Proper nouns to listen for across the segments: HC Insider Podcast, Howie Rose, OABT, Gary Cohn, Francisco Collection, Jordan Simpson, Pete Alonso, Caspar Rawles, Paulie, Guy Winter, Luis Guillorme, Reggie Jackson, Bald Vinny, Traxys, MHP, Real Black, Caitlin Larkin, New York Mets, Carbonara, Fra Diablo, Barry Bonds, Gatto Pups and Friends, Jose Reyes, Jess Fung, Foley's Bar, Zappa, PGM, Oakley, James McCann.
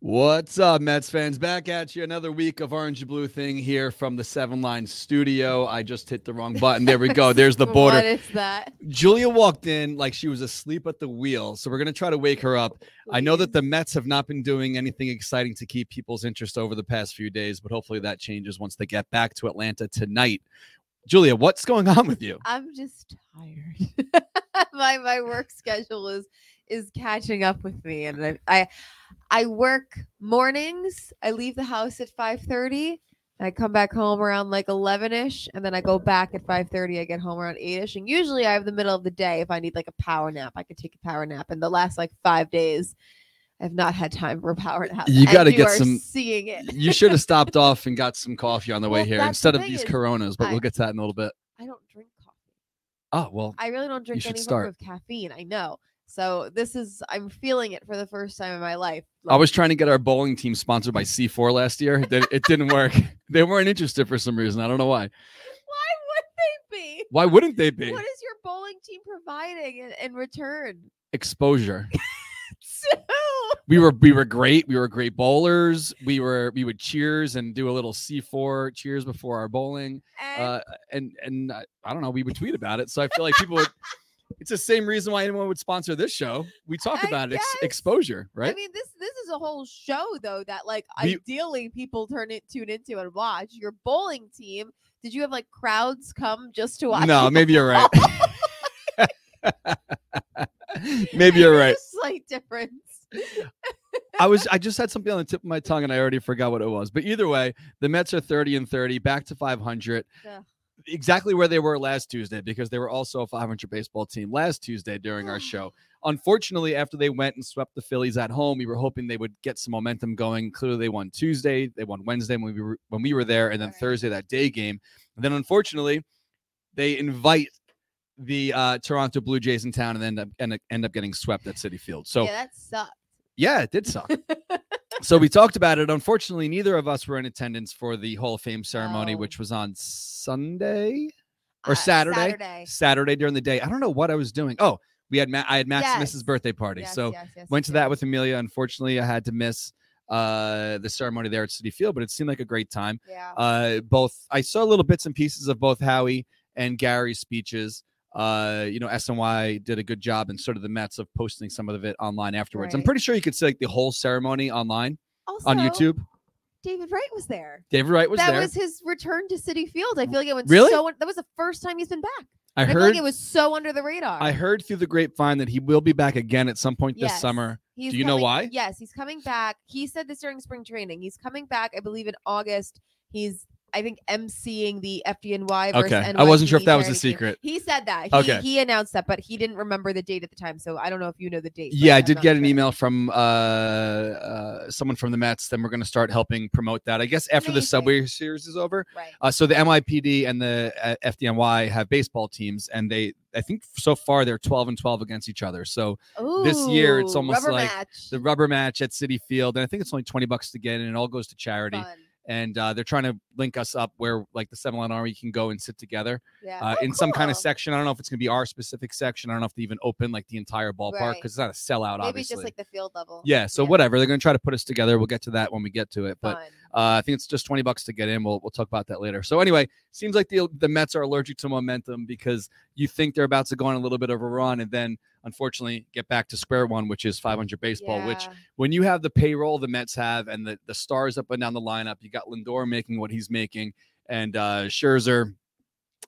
What's up, Mets fans? Back at you. Another week of Orange and Blue thing here from the Seven Line Studio. I just hit the wrong button. There we go. There's the border. What is that? Julia walked in like she was asleep at the wheel, so we're going to try to wake her up. I know that the Mets have not been doing anything exciting to keep people's interest over the past few days, but hopefully that changes once they get back to Atlanta tonight. Julia, what's going on with you? I'm just tired. My work schedule is catching up with me, and I work mornings. I leave the house at 5:30 and I come back home around like 11ish, and then I go back at 5:30. I get home around 8ish, and usually I have the middle of the day. If I need like a power nap, I could take a power nap, and the last like 5 days I've not had time for a power nap. You got to get some seeing it. You should have stopped off and got some coffee on the way here instead of these Coronas, but we'll get to that in a little bit. I don't drink coffee. Oh, well. I really don't drink any form of caffeine. I know. So I'm feeling it for the first time in my life. Like, I was trying to get our bowling team sponsored by C4 last year. It didn't work. They weren't interested for some reason. I don't know why. Why would they be? Why wouldn't they be? What is your bowling team providing in return? Exposure. We were great. We were great bowlers. We would cheers and do a little C4 cheers before our bowling. And I don't know. We would tweet about it. So I feel like people would. It's the same reason why anyone would sponsor this show. We talk about exposure, right? I mean, this is a whole show, though, that like ideally people tune into and watch. Your bowling team. Did you have like crowds come just to watch? No, maybe you're right. Maybe you're right. There's a slight difference. I just had something on the tip of my tongue and I already forgot what it was. But either way, the Mets are 30-30, back to 500. Yeah. Exactly where they were last Tuesday, because they were also a 500 baseball team last Tuesday during our show. Unfortunately, after they went and swept the Phillies at home, we were hoping they would get some momentum going. Clearly, they won Tuesday. They won Wednesday when we were there, and then Thursday, that day game. And then, unfortunately, they invite the Toronto Blue Jays in town and end up getting swept at Citi Field. So yeah, that sucked. Yeah, it did suck. So we talked about it. Unfortunately, neither of us were in attendance for the Hall of Fame ceremony, which was on Sunday or Saturday. Saturday during the day. I don't know what I was doing. Oh, I had Maximus's birthday party. Yes, so went to that with Amelia. Unfortunately, I had to miss the ceremony there at Citi Field, but it seemed like a great time. Yeah. Both I saw little bits and pieces of both Howie and Gary's speeches. SNY did a good job, and sort of the Mets of posting some of it online afterwards. Right. I'm pretty sure you could see like the whole ceremony online also, on YouTube. David Wright was there. That was his return to Citi Field. I feel like it went that was the first time he's been back. I feel like it was so under the radar. I heard through the grapevine that he will be back again at some point this summer. Do you know why? Yes, he's coming back. He said this during spring training. He's coming back, I believe, in August. He's emceeing the FDNY versus NYPD. I wasn't sure if that was a secret. He said that. He announced that, but he didn't remember the date at the time, so I don't know if you know the date. Yeah, I did get an email from someone from the Mets. Then we're going to start helping promote that, I guess, after the Subway Series is over. Right. So the NYPD and the FDNY have baseball teams, and they – I think so far they're 12-12 against each other. So this year it's almost like the rubber match at Citi Field, and I think it's only $20 to get in, and it all goes to charity. Fun. And they're trying to link us up where like the 7-Line Army can go and sit together in some kind of section. I don't know if it's going to be our specific section. I don't know if they even open like the entire ballpark because it's not a sellout, maybe obviously. Maybe just like the field level. Yeah, so whatever. They're going to try to put us together. We'll get to that when we get to it. But I think it's just $20 to get in. We'll talk about that later. So anyway, seems like the Mets are allergic to momentum because you think they're about to go on a little bit of a run and then unfortunately get back to square one, which is 500 baseball, which when you have the payroll the Mets have and the stars up and down the lineup, you got Lindor making what he's making and Scherzer,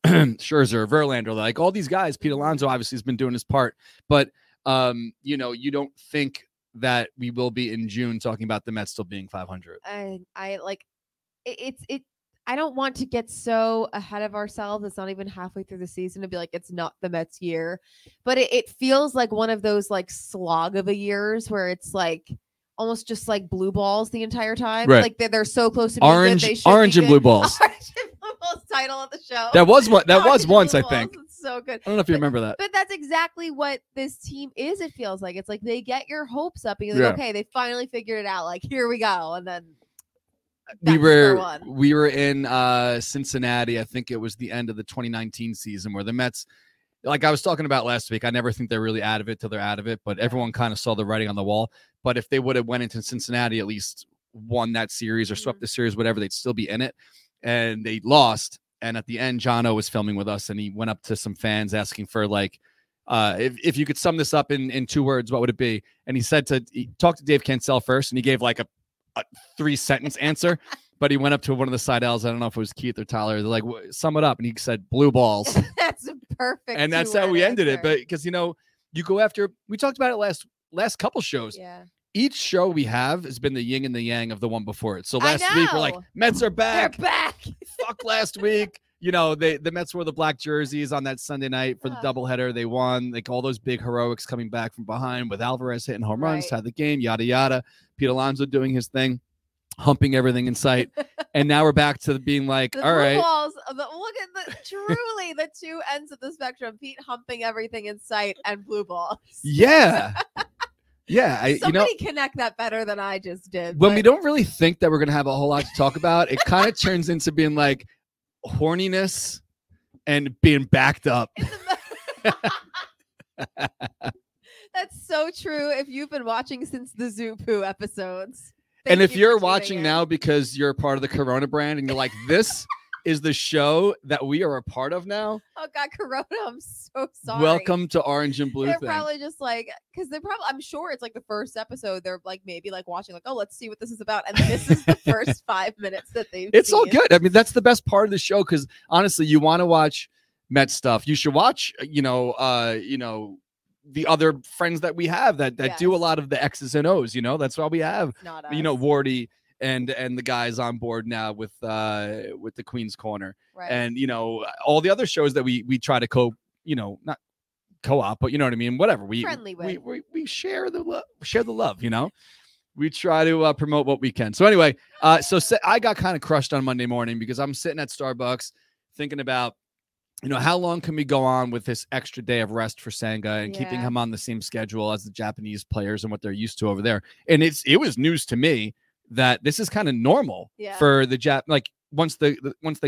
Verlander, like all these guys. Pete Alonso obviously has been doing his part, but you don't think that we will be in June talking about the Mets still being 500. I don't want to get so ahead of ourselves. It's not even halfway through the season to be like, it's not the Mets year, but it feels like one of those like slog of a years where it's like almost just like blue balls the entire time. Right. Like they're so close to being good. Blue balls. Orange and blue balls title of the show. That was once, I think. It's so good. I don't know if you remember that. But that's exactly what this team is. It feels like it's like they get your hopes up and you're like, okay, they finally figured it out. Like, here we go. And then we were in Cincinnati. I think it was the end of the 2019 season where the Mets, like I was talking about last week, I never think they're really out of it till they're out of it, but everyone kind of saw the writing on the wall. But if they would have went into Cincinnati, at least won that series or swept the series, whatever, they'd still be in it. And they lost. And at the end, Jono was filming with us, and he went up to some fans asking for, like, if you could sum this up in two words, what would it be? And he said he talked to Dave Cancel first, and he gave like a 3-sentence answer. But he went up to one of the Seidels. I don't know if it was Keith or Tyler. They're like, sum it up. And he said, blue balls. That's perfect. And that's how we ended it. But because, you know, you go after, we talked about it last couple shows. Yeah. Each show we have has been the yin and the yang of the one before it. So last week, we're like, Mets are back. They're back. Fuck last week. You know, the Mets wore the black jerseys on that Sunday night for the doubleheader. They won. Like all those big heroics coming back from behind with Alvarez hitting home runs, tied the game, yada, yada. Pete Alonso doing his thing, humping everything in sight. And now we're back to being like, all right. Look at truly the two ends of the spectrum. Pete humping everything in sight and blue balls. Yeah. Yeah. Somebody connect that better than I just did. When we don't really think that we're going to have a whole lot to talk about, it kind of turns into being like horniness and being backed up. That's so true. If you've been watching since the Zoo Poo episodes. And if you're watching now because you're part of the Corona brand and you're like, this is the show that we are a part of now. Oh God, Corona, I'm so sorry. Welcome to Orange and Blue. They're probably just like, because they're probably, I'm sure it's like the first episode. They're like maybe like watching like, oh, let's see what this is about. And this is the first 5 minutes that they've It's seen. All good. I mean, that's the best part of the show because honestly, you want to watch Met stuff. You should watch, the other friends that we have that do a lot of the X's and O's, you know, that's why we have, Wardy and the guys on board now with the Queen's Corner and, you know, all the other shows that we try to not co-op, but you know what I mean? Whatever. We share the love, you know, we try to promote what we can. So anyway, I got kind of crushed on Monday morning because I'm sitting at Starbucks thinking about, you know, how long can we go on with this extra day of rest for Senga and keeping him on the same schedule as the Japanese players and what they're used to over there? And it was news to me that this is kind of normal for the Jap. Like once they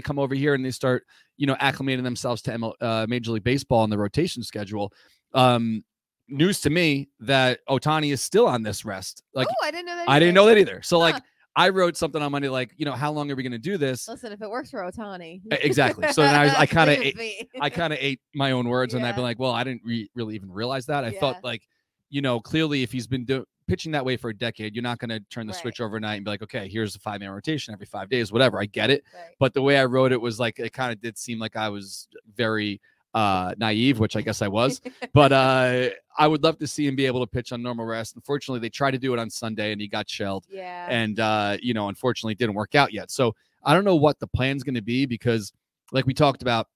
come over here and they start, you know, acclimating themselves to Major League Baseball and the rotation schedule. News to me that Otani is still on this rest. Like, oh, I didn't know that. I didn't know that either. So like. I wrote something on Monday, like, you know, how long are we going to do this? Listen, if it works for Otani. Exactly. So then I kind of ate my own words and I've been like, well, I didn't really even realize that. I thought like, you know, clearly if he's been pitching that way for a decade, you're not going to turn the switch overnight and be like, okay, here's a 5-man rotation every 5 days, whatever. I get it. Right. But the way I wrote it was like, it kind of did seem like I was very naive, which I guess I was, but I would love to see him be able to pitch on normal rest. Unfortunately, they tried to do it on Sunday and he got shelled. Yeah. And, you know, unfortunately it didn't work out yet. So I don't know what the plan's going to be because like we talked about,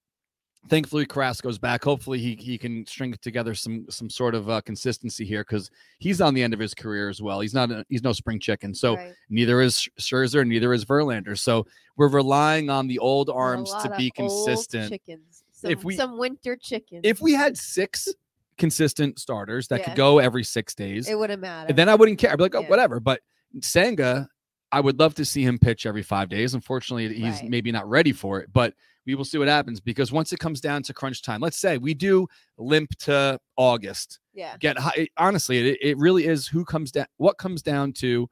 thankfully Carrasco's back. Hopefully he can string together some sort of consistency here because he's on the end of his career as well. He's no spring chicken. So neither is Scherzer, neither is Verlander. So we're relying on the old arms to be consistent. Some winter chickens. If we had 6 consistent starters that could go every 6 days, it wouldn't matter. And then I wouldn't care. I'd be like, oh, whatever. But Senga, I would love to see him pitch every 5 days. Unfortunately, he's maybe not ready for it, but we will see what happens because once it comes down to crunch time, let's say we do limp to August. Yeah. Get high. Honestly, it really is what comes down to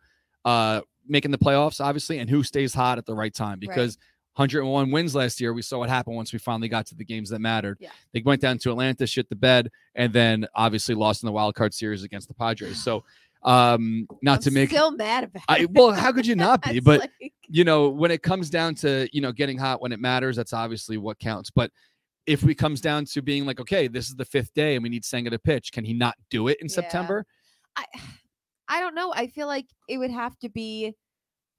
making the playoffs, obviously, and who stays hot at the right time because 101 wins last year. We saw what happened once we finally got to the games that mattered. Yeah. They went down to Atlanta, shit the bed, and then obviously lost in the wild card series against the Padres. So still mad about it. Well, how could you not be? But, you know, when it comes down to, you know, getting hot when it matters, that's obviously what counts. But if it comes down to being like, okay, this is the 5th day and we need Senga to pitch, can he not do it in September? I don't know. I feel like it would have to be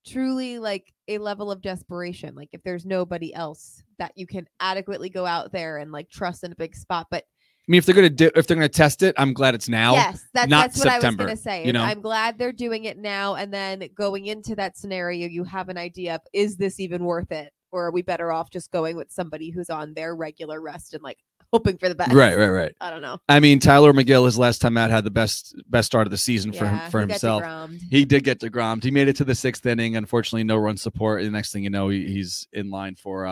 truly like a level of desperation, like if there's nobody else that you can adequately go out there and like trust in a big spot. But I mean, if they're gonna test it, I'm glad it's now. Yes, that's what September. I was gonna say, you know? I'm glad they're doing it now, and then going into that scenario you have an idea of, is this even worth it, or are we better off just going with somebody who's on their regular rest and like hoping for the best? Right. I don't know. I mean, Tyler McGill, his last time out, had the best start of the season for himself. He did get DeGrommed. He made it to the 6th inning. Unfortunately, no run support. And the next thing you know, he's in line for.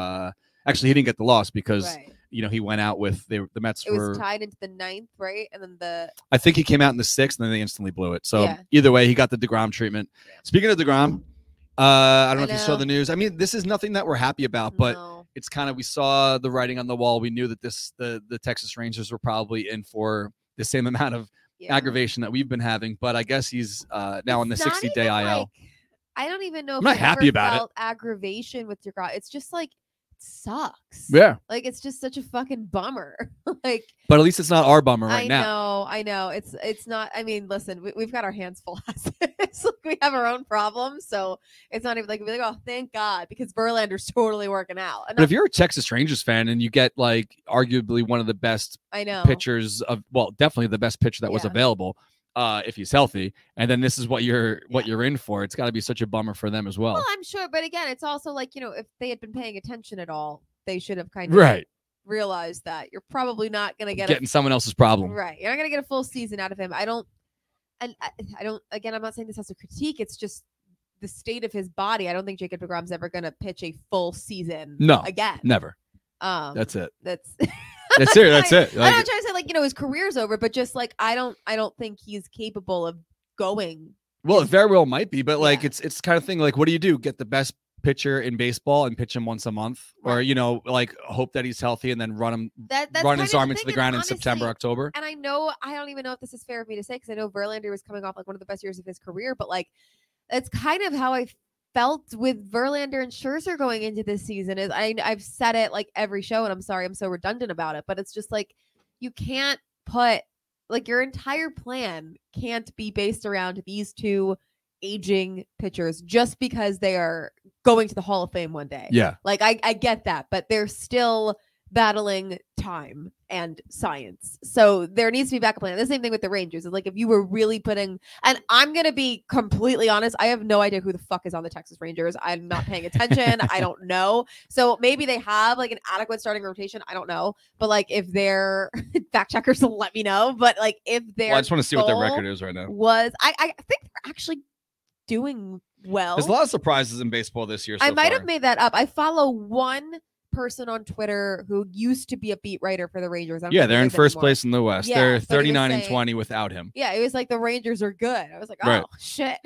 Actually, he didn't get the loss because you know, he went out with the Mets. It was tied into the ninth, right? And then I think he came out in the sixth, and then they instantly blew it. So either way, he got the DeGrom treatment. Yeah. Speaking of DeGrom, I don't know if you saw the news. I mean, this is nothing that we're happy about, but it's kind of, we saw the writing on the wall. We knew that the Texas Rangers were probably in for the same amount of aggravation that we've been having. But I guess he's now on the 60-day IL. I don't even know if I'm happy about it. Aggravation with DeGrom. It's just like, sucks. Yeah, like it's just such a fucking bummer. Like, but at least it's not our bummer right now. I know. It's not. I mean, listen, we've got our hands full. It's like we have our own problems, so it's not even like we're like, oh, thank God, because Verlander's totally working out. And but if you're a Texas Rangers fan and you get like arguably one of the best, pitchers of, well, definitely the best pitcher that was available, if he's healthy, and then this is what you're in for. It's got to be such a bummer for them as well. Well, I'm sure, but again, it's also like, you know, if they had been paying attention at all, they should have kind of realized that you're probably not going to get someone else's problem. Right, you're not going to get a full season out of him. I don't. Again, I'm not saying this as a critique. It's just the state of his body. I don't think Jacob DeGrom's ever going to pitch a full season. No, again, never. That's it. That's it. That's it. Like, I'm not trying to say like, you know, his career's over, but just like I don't think he's capable of going. Well, it very well might be, but like it's kind of thing like, what do you do? Get the best pitcher in baseball and pitch him once a month, or you know, like hope that he's healthy and then run him run his arm into the ground in September, October. And I know, I don't even know if this is fair of me to say, because I know Verlander was coming off like one of the best years of his career, but like that's kind of how I felt with Verlander and Scherzer going into this season. Is I've said it like every show, and I'm sorry I'm so redundant about it, but it's just like you can't put like your entire plan can't be based around these two aging pitchers just because they are going to the Hall of Fame one day. Yeah, like I get that, but they're still battling time and science, so there needs to be backup plan. The same thing with the Rangers. It's like if you were really putting, and I'm gonna be completely honest, I have no idea who the fuck is on the Texas Rangers. I'm not paying attention. I don't know. So maybe they have like an adequate starting rotation. I don't know, but like if they're fact checkers, let me know. But like if they're, I just want to see what their record is right now. I think they're actually doing well. There's a lot of surprises in baseball this year. I might have made that up. I follow one person on Twitter who used to be a beat writer for the Rangers. They're in first place in the West. They're 39 and 20 without him. Yeah, it was like the Rangers are good. I was like, oh shit.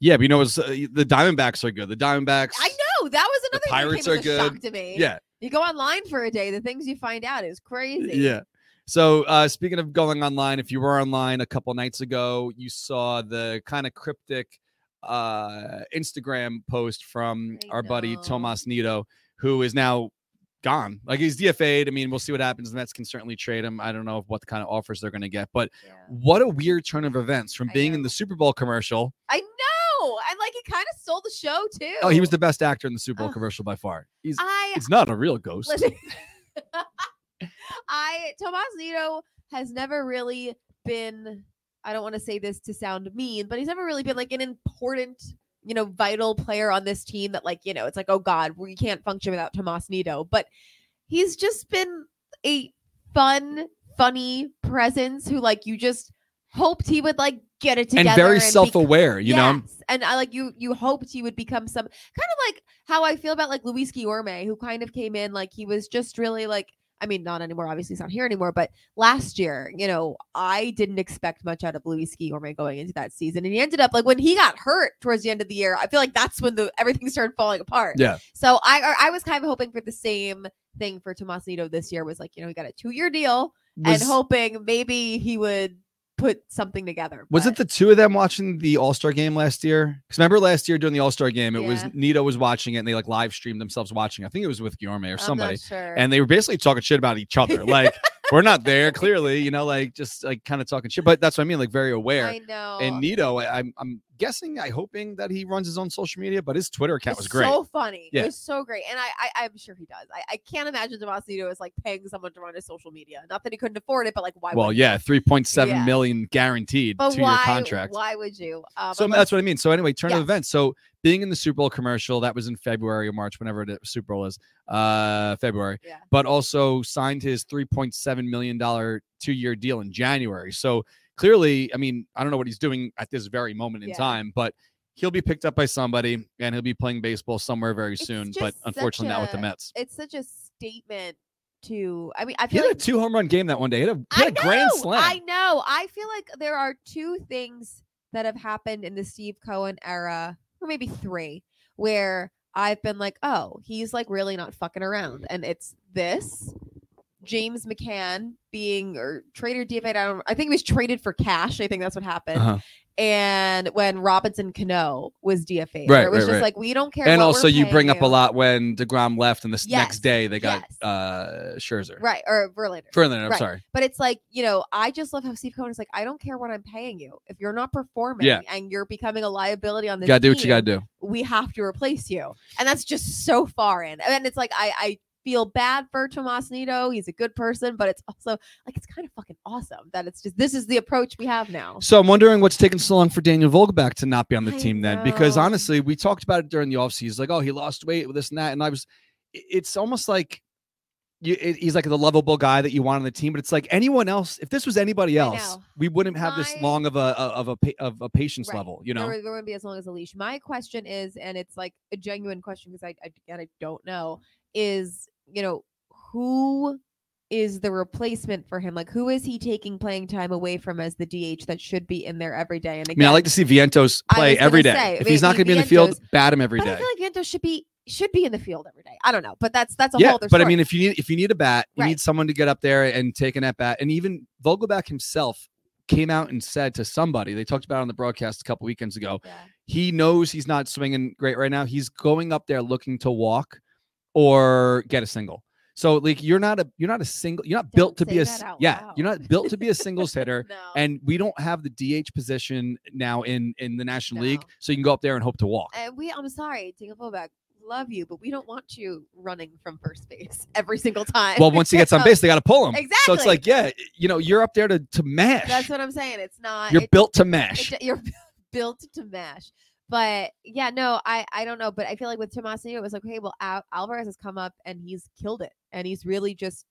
Yeah, but you know, it's the Diamondbacks are good. The Diamondbacks. I know, that was another. The Pirates are good. Shock to me. Yeah, you go online for a day, the things you find out is crazy. Yeah. So speaking of going online, if you were online a couple nights ago, you saw the kind of cryptic Instagram post from our buddy Tomás Nido, who is now gone. Like, he's DFA'd. I mean, we'll see what happens. The Mets can certainly trade him. I don't know what kind of offers they're going to get. But what a weird turn of events from being in the Super Bowl commercial. I know. And, like, he kind of stole the show, too. Oh, he was the best actor in the Super Bowl commercial by far. It's not a real ghost. Listen, Tomás Nido has never really been, I don't want to say this to sound mean, but he's never really been, like, an important, you know, vital player on this team that, like, you know, it's like, oh God, we can't function without Tomás Nido. But he's just been a funny presence who, like, you just hoped he would, like, get it together. And very self-aware, you know? And I like, you hoped he would become some kind of like how I feel about like Luis Guillorme, who kind of came in like he was just really like, I mean, not anymore. Obviously, he's not here anymore. But last year, you know, I didn't expect much out of Luis Guillorme going into that season. And he ended up, like, when he got hurt towards the end of the year, I feel like that's when everything started falling apart. Yeah. So I was kind of hoping for the same thing for Tomás Nido this year, was like, you know, he got a 2-year deal and hoping maybe he would put something together. Was it the two of them watching the All-Star game last year? Because remember last year during the All-Star game, it was Nido was watching it and they like live streamed themselves watching. I think it was with Guillorme or somebody. Sure. And they were basically talking shit about each other. Like, we're not there, clearly, you know, like just like kind of talking shit. But that's what I mean, like very aware. I know. And Nido, I'm guessing, I'm hoping that he runs his own social media, but his Twitter account was great. So funny. Yeah. It was so great. And I'm sure he does. I can't imagine Tomás Nido is like paying someone to run his social media. Not that he couldn't afford it, but like why would you? $3.7 million guaranteed to your contract. Why would you? So that's what I mean. So anyway, turn of events. So being in the Super Bowl commercial, that was in February or March, whenever the Super Bowl is, February, but also signed his $3.7 million 2-year deal in January. So clearly, I mean, I don't know what he's doing at this very moment in time, but he'll be picked up by somebody and he'll be playing baseball somewhere very soon. But unfortunately, not with the Mets. It's such a statement to, I mean, I feel he had like a 2-home run game that one day. He had a grand slam. I know. I feel like there are two things that have happened in the Steve Cohen era, or maybe three, where I've been like, oh, he's like really not fucking around. And it's this James McCann being or traded DFA. I think he was traded for cash. I think that's what happened. Uh-huh. And when Robinson Cano was DFA, right, it was like, we don't care. And also you bring up a lot when DeGrom left and the next day they got Scherzer. Right. Or Verlander. I'm sorry. But it's like, you know, I just love how Steve Cohen is like, I don't care what I'm paying you. If you're not performing and you're becoming a liability on this team, do what you got to do. We have to replace you. And that's just so far in. And it's like, I feel bad for Tomás Nido. He's a good person, but it's also like, it's kind of fucking awesome that it's just, this is the approach we have now. So I'm wondering what's taken so long for Daniel Vogelback to not be on the team then, because honestly, we talked about it during the offseason, like, oh, he lost weight with this and that. And it's almost like he's like the lovable guy that you want on the team, but it's like anyone else, if this was anybody else, we wouldn't have this long of a patience level, you know, there wouldn't be as long as a leash. My question is, and it's like a genuine question, because I don't know, is, you know, who is the replacement for him? Like, who is he taking playing time away from as the DH that should be in there every day? And again, I mean, I like to see Vientos play every day. If he's not going to be in the field, bat him every day. I feel like Vientos should be in the field every day. I don't know, but that's a whole other story. But I mean, if you need a bat, you need someone to get up there and take an at bat. And even Vogelback himself came out and said to somebody, they talked about it on the broadcast a couple weekends ago. Yeah. He knows he's not swinging great right now. He's going up there looking to walk or get a single. So like you're not built to be a singles hitter. No. And we don't have the DH position now in the National League, so you can go up there and hope to walk. And I'm sorry, Daniel Vogelback, love you, but we don't want you running from first base every single time. Well, once he gets on base, they got to pull him. Exactly. So it's like, yeah, you know, you're up there to mash. That's what I'm saying. It's not. You're built to mash. You're built to mash. But yeah, no, I don't know. But I feel like with Tomás Nido, it was like, okay, well, Alvarez has come up and he's killed it. And he's really just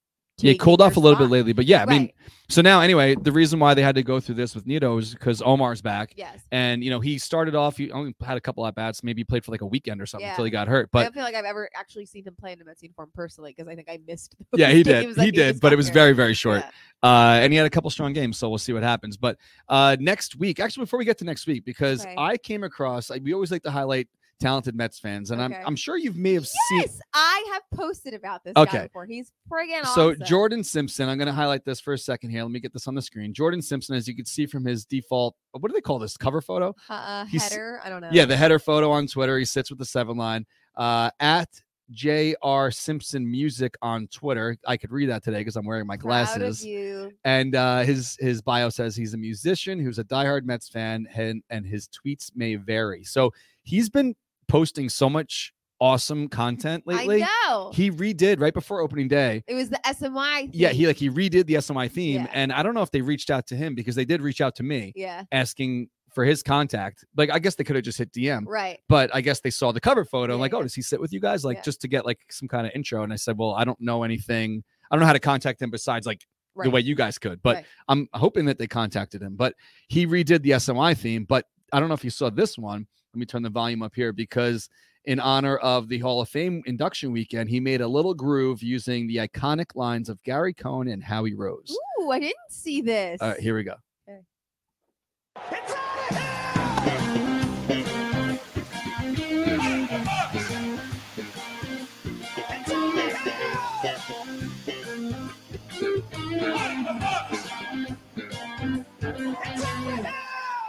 cooled off a little bit lately. But yeah, I mean, so now anyway, the reason why they had to go through this with Nido is because Omar's back. Yes. And, you know, he started off, he only had a couple at-bats. Maybe he played for like a weekend or something until he got hurt. But I don't feel like I've ever actually seen him play in a Mets uniform personally, because I think I missed. Yeah, he did. He did, but it was very, very short. Yeah. And he had a couple strong games, so we'll see what happens. But next week, actually, before we get to next week, because I came across, we always like to highlight talented Mets fans, and I'm sure you may have seen. Yes, I have posted about this guy before. He's friggin' awesome. So Jordan Simpson, I'm going to highlight this for a second here. Let me get this on the screen. Jordan Simpson, as you can see from his default, what do they call this? Cover photo? Header? I don't know. Yeah, the header photo on Twitter. He sits with the 7 line. At J.R. Simpson Music on Twitter. I could read that today because I'm wearing my glasses. Proud of you. And his bio says he's a musician who's a diehard Mets fan, and his tweets may vary. So he's been posting so much awesome content lately. I know. He redid right before opening day. It was the SMI theme. Yeah, he redid the SMI theme. Yeah. And I don't know if they reached out to him, because they did reach out to me asking for his contact. Like, I guess they could have just hit DM. Right. But I guess they saw the cover photo. Yeah, does he sit with you guys? Like, just to get like some kind of intro. And I said, well, I don't know anything. I don't know how to contact him besides like the way you guys could. But I'm hoping that they contacted him. But he redid the SMI theme. But I don't know if you saw this one. Let me turn the volume up here, because in honor of the Hall of Fame induction weekend, he made a little groove using the iconic lines of Gary Cohn and Howie Rose. Ooh, I didn't see this. All right, here we go. Okay. It's out of here! It's out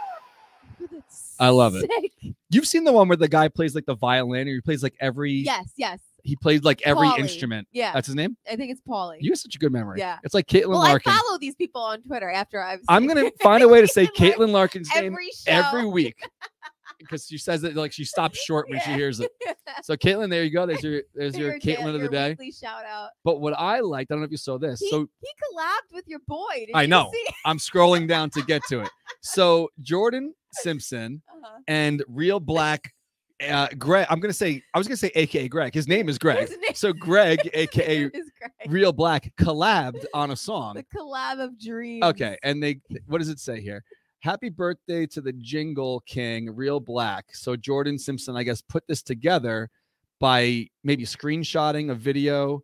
of here! I love it. Sick. You've seen the one where the guy plays like the violin, or he plays like every. Yes. He played like every instrument. Yeah. That's his name? I think it's Paulie. You have such a good memory. Yeah. It's like Caitlin Larkin. I follow these people on Twitter after I'm going to find a way to say Caitlin Larkin's name every week. Because she says it like she stops short when she hears it. So Caitlin, there you go. There's your Caitlin of the day. Shout out. But what I liked, I don't know if you saw this. So he collabed with your boy. I know. I'm scrolling down to get to it. So Jordan Simpson and Real Black. Greg, I was gonna say AKA Greg. His name is Greg. So Greg, AKA Real Black, collabed on a song. The collab of dreams. Okay, and what does it say here? Happy birthday to the Jingle King, Real Black. So Jordan Simpson, I guess, put this together by maybe screenshotting a video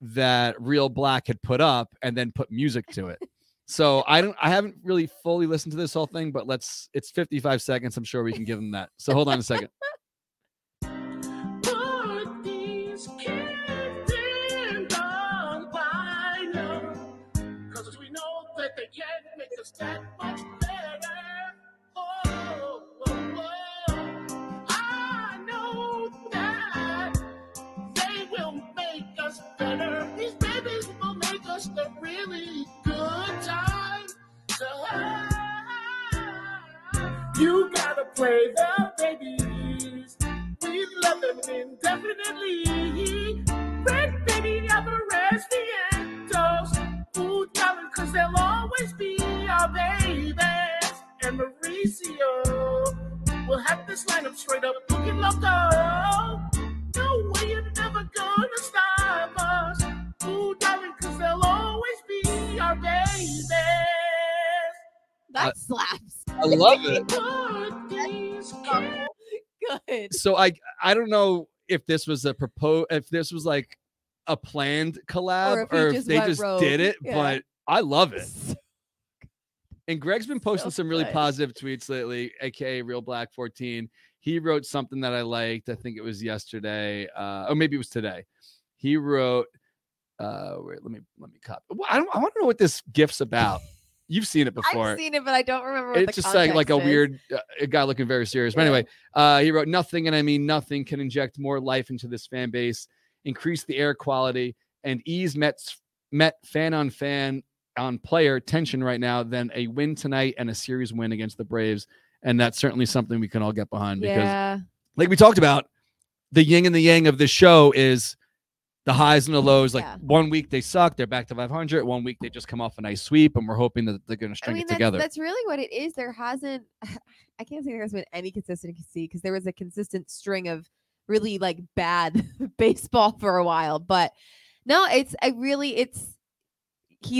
that Real Black had put up and then put music to it. So I haven't really fully listened to this whole thing, but it's 55 seconds. I'm sure we can give them that. So hold on a second. You gotta play the babies. We love them indefinitely. Red baby Alvarez, Vientos. Ooh, darling, 'cause they'll always be our babies. And Mauricio will have this lineup straight up looking loco. No way you're never gonna stop us. Ooh, darling, 'cause they'll always be our babies. That slaps. I love it. Good. So I don't know if this was like a planned collab or if they just did it, yeah. But I love it. And Greg's been posting some really positive tweets lately, aka Real Black 14. He wrote something that I liked. I think it was yesterday, or maybe it was today. He wrote, wait, let me copy. I want to know what this GIF's about. You've seen it before. I've seen it, but I don't remember what the context is. It's just like a weird guy looking very serious. But anyway, he wrote, nothing, and I mean nothing, can inject more life into this fan base, increase the air quality, and ease Met fan on player tension right now than a win tonight and a series win against the Braves. And that's certainly something we can all get behind. Because like we talked about, the yin and the yang of this show is the highs and the lows, like 1 week they suck, they're back to 500. 1 week they just come off a nice sweep, and we're hoping that they're going to string it together. That's really what it is. I can't say there has been any consistency because there was a consistent string of really like bad baseball for a while. But no, he's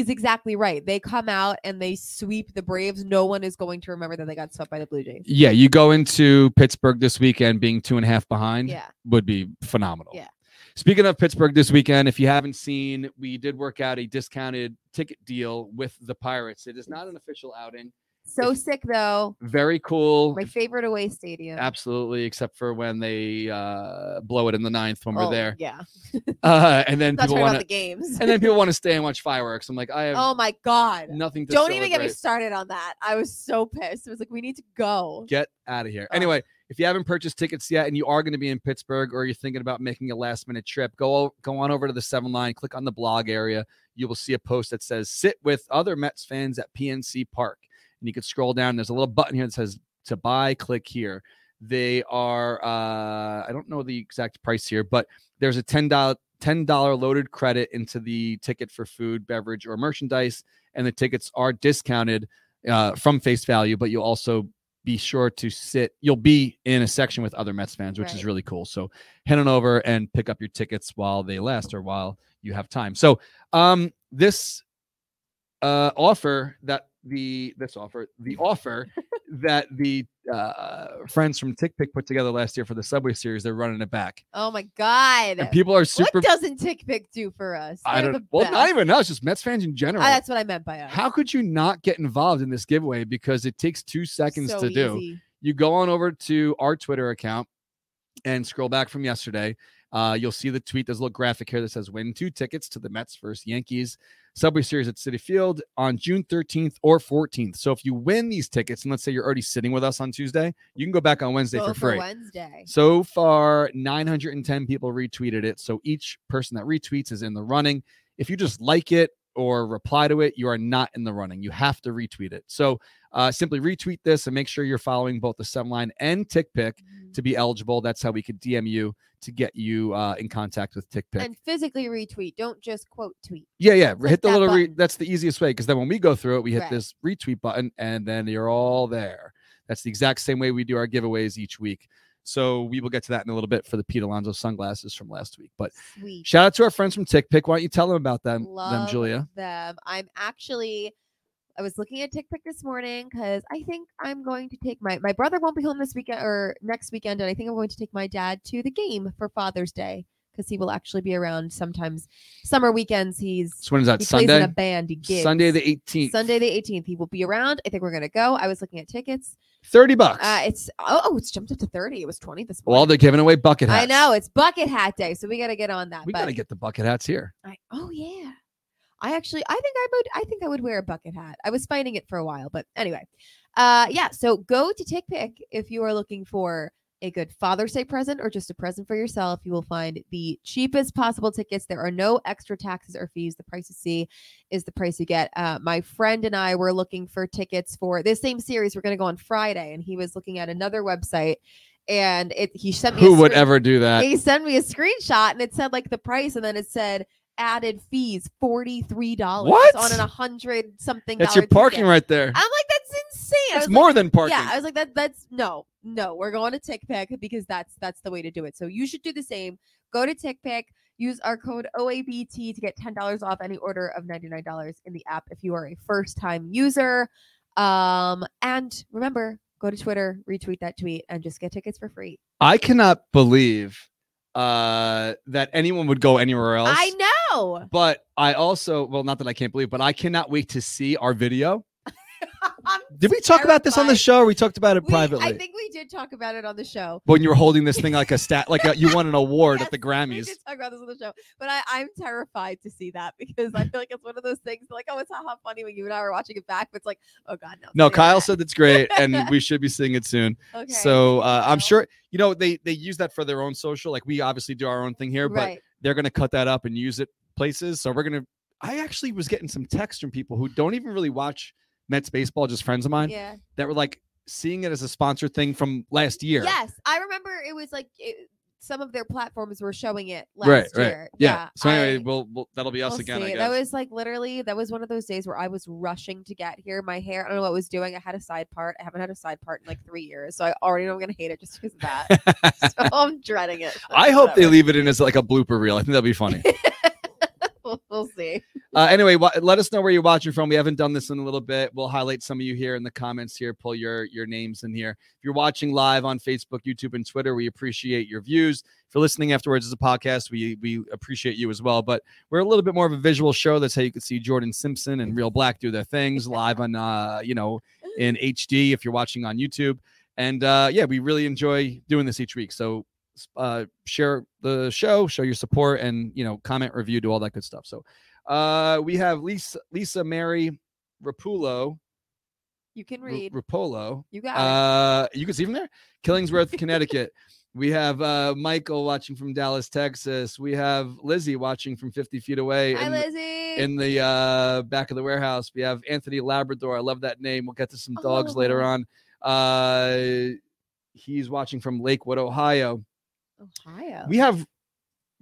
exactly right. They come out and they sweep the Braves. No one is going to remember that they got swept by the Blue Jays. Yeah, you go into Pittsburgh this weekend being 2.5 behind. Yeah, would be phenomenal. Yeah. Speaking of Pittsburgh this weekend, if you haven't seen, we did work out a discounted ticket deal with the Pirates. It is not an official outing. It's sick, though. Very cool. My favorite away stadium. Absolutely, except for when they blow it in the ninth when we're there. Yeah. And then people want the games. And then people want to stay and watch fireworks. I'm like, oh my god, nothing to celebrate. Don't even get me started on that. I was so pissed. I was like, we need to go. Get out of here. Oh. Anyway. If you haven't purchased tickets yet and you are going to be in Pittsburgh or you're thinking about making a last-minute trip, go on over to the 7-Line, click on the blog area. You will see a post that says, sit with other Mets fans at PNC Park. And you can scroll down. There's a little button here that says, to buy, click here. They are, I don't know the exact price here, but there's a $10 loaded credit into the ticket for food, beverage, or merchandise. And the tickets are discounted from face value, but you'll also be sure to you'll be in a section with other Mets fans, which is really cool. So head on over and pick up your tickets while they last or while you have time. So the offer that the friends from Tick Pick put together last year for the Subway Series, they're running it back. Oh my god! And people are super. What doesn't Tick Pick do for us? Not even us, just Mets fans in general. That's what I meant by us. How could you not get involved in this giveaway? Because it takes 2 seconds to do. You go on over to our Twitter account and scroll back from yesterday. You'll see the tweet. There's a little graphic here that says win 2 tickets to the Mets versus Yankees Subway Series at Citi Field on June 13th or 14th. So if you win these tickets, and let's say you're already sitting with us on Tuesday, you can go back on Wednesday for free. Wednesday. So far, 910 people retweeted it. So each person that retweets is in the running. If you just like it or reply to it, you are not in the running. You have to retweet it. So simply retweet this and make sure you're following both the 7-Line and Tick Pick to be eligible. That's how we could DM you to get you in contact with Tick Pick. And physically retweet. Don't just quote tweet. Yeah. Hit the little retweet. That's the easiest way because then when we go through it, we hit this retweet button and then you're all there. That's the exact same way we do our giveaways each week. So we will get to that in a little bit for the Pete Alonso sunglasses from last week. But shout out to our friends from Tick Pick. Why don't you tell them about them, Julia? I'm actually... I was looking at Tick Pick this morning because I think I'm going to take my brother won't be home this weekend or next weekend. And I think I'm going to take my dad to the game for Father's Day. because he will actually be around sometimes. Summer weekends, he plays in a band. He gigs. Sunday the 18th. He will be around. I think we're going to go. I was looking at tickets. $30. It's jumped up to 30. It was 20 this morning. Well, they're giving away bucket hats. I know. It's bucket hat day, so we got to get on that. We got to get the bucket hats here. Yeah. I think I would wear a bucket hat. I was fighting it for a while, but anyway. So go to Tick Pick if you are looking for a good Father's Day present or just a present for yourself. You will find the cheapest possible tickets. There are no extra taxes or fees. The price you see is the price you get. My friend and I were looking for tickets for this same series. We're going to go on Friday, and he was looking at another website. And he sent me. Who would ever do that? He sent me a screenshot, and it said like the price, and then it said added fees $43 on an $100-something. That's your parking ticket. Right there. I'm like, that's insane. It's more than parking. Yeah, I was like, that's no. We're going to Tick Pick because that's the way to do it. So you should do the same. Go to Tick Pick. Use our code OABT to get $10 off any order of $99 in the app if you are a first-time user. And remember, go to Twitter, retweet that tweet, and just get tickets for free. I cannot believe that anyone would go anywhere else. I know. But I also, not that I can't believe, but I cannot wait to see our video. Did we talk about this on the show? Or we talked about it privately. I think we did talk about it on the show. When you were holding this thing like a stat, you won an award at the Grammys. We did talk about this on the show, but I'm terrified to see that because I feel like it's one of those things like, oh, it's not funny when you and I were watching it back, but it's like, oh God, no. No, Kyle said it's great, and we should be seeing it soon. Okay. So I'm sure they use that for their own social. Like we obviously do our own thing here, right. But they're gonna cut that up and use it places. So I actually was getting some texts from people who don't even really watch Mets baseball, just friends of mine that were like seeing it as a sponsor thing from last year. Yes, I remember it was like some of their platforms were showing it last year. Yeah. So anyway, we'll that'll be us again. I guess. That was one of those days where I was rushing to get here. My hair, I don't know what it was doing. I had a side part. I haven't had a side part in like 3 years, so I already know I'm gonna hate it just because of that. So I'm dreading it. I hope they leave it in as like a blooper reel. I think that'd be funny. We'll see. Anyway, let us know where you're watching from. We haven't done this in a little bit. We'll highlight some of you here in the comments here. Pull your names in here. If you're watching live on Facebook, YouTube, and Twitter, we appreciate your views. If you're listening afterwards as a podcast, we appreciate you as well. But we're a little bit more of a visual show. That's how you can see Jordan Simpson and Real Black do their things live on, in HD if you're watching on YouTube. And, we really enjoy doing this each week. So, share the show, show your support, and comment, review, do all that good stuff. So we have Lisa Mary Rapulo. You can read Rapolo. You got it. You can see from there. Killingsworth, Connecticut. We have Michael watching from Dallas, Texas. We have Lizzie watching from 50 feet away. Hi, Lizzie. In the back of the warehouse. We have Anthony Labrador. I love that name. We'll get to some dogs later on. He's watching from Lakewood, Ohio. We have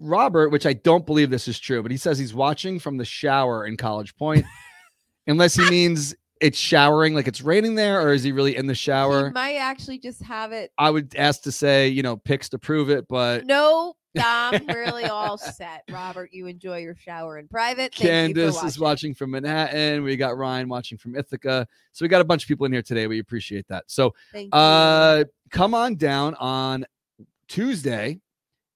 Robert, which I don't believe this is true, but he says he's watching from the shower in College Point, unless he means it's showering, like it's raining there, or is he really in the shower? He might actually just have it. I would ask to say, pics to prove it, but no, I'm really all set. Robert, you enjoy your shower in private. Candace is watching from Manhattan. We got Ryan watching from Ithaca. So we got a bunch of people in here today. We appreciate that. So come on down on Tuesday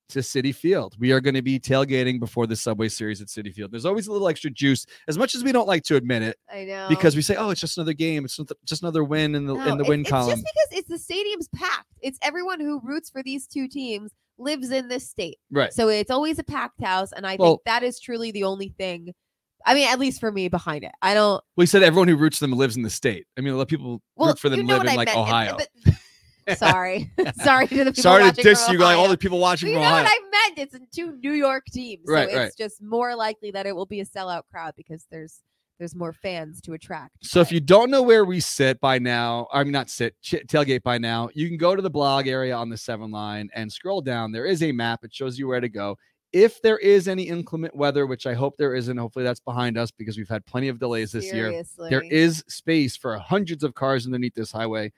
to Citi Field. We are going to be tailgating before the Subway Series at Citi Field. There's always a little extra juice, as much as we don't like to admit it. I know, because we say, "Oh, it's just another game. It's just another win in the win column." It's just because it's the stadium's packed. It's everyone who roots for these two teams lives in this state, right? So it's always a packed house, and I think that is truly the only thing. I mean, at least for me, behind it, I don't. Well, you said everyone who roots them lives in the state. I mean, a lot of people root for them live in like Ohio. Sorry to the people. Sorry to diss you, like all the people watching. But you know Ohio. What I meant? It's in two New York teams, so it's just more likely that it will be a sellout crowd because there's more fans to attract. So if you don't know where we sit by now, I mean not sit, tailgate by now, you can go to the blog area on the 7line and scroll down. There is a map. It shows you where to go. If there is any inclement weather, which I hope there isn't, hopefully that's behind us because we've had plenty of delays this year. There is space for hundreds of cars underneath this highway.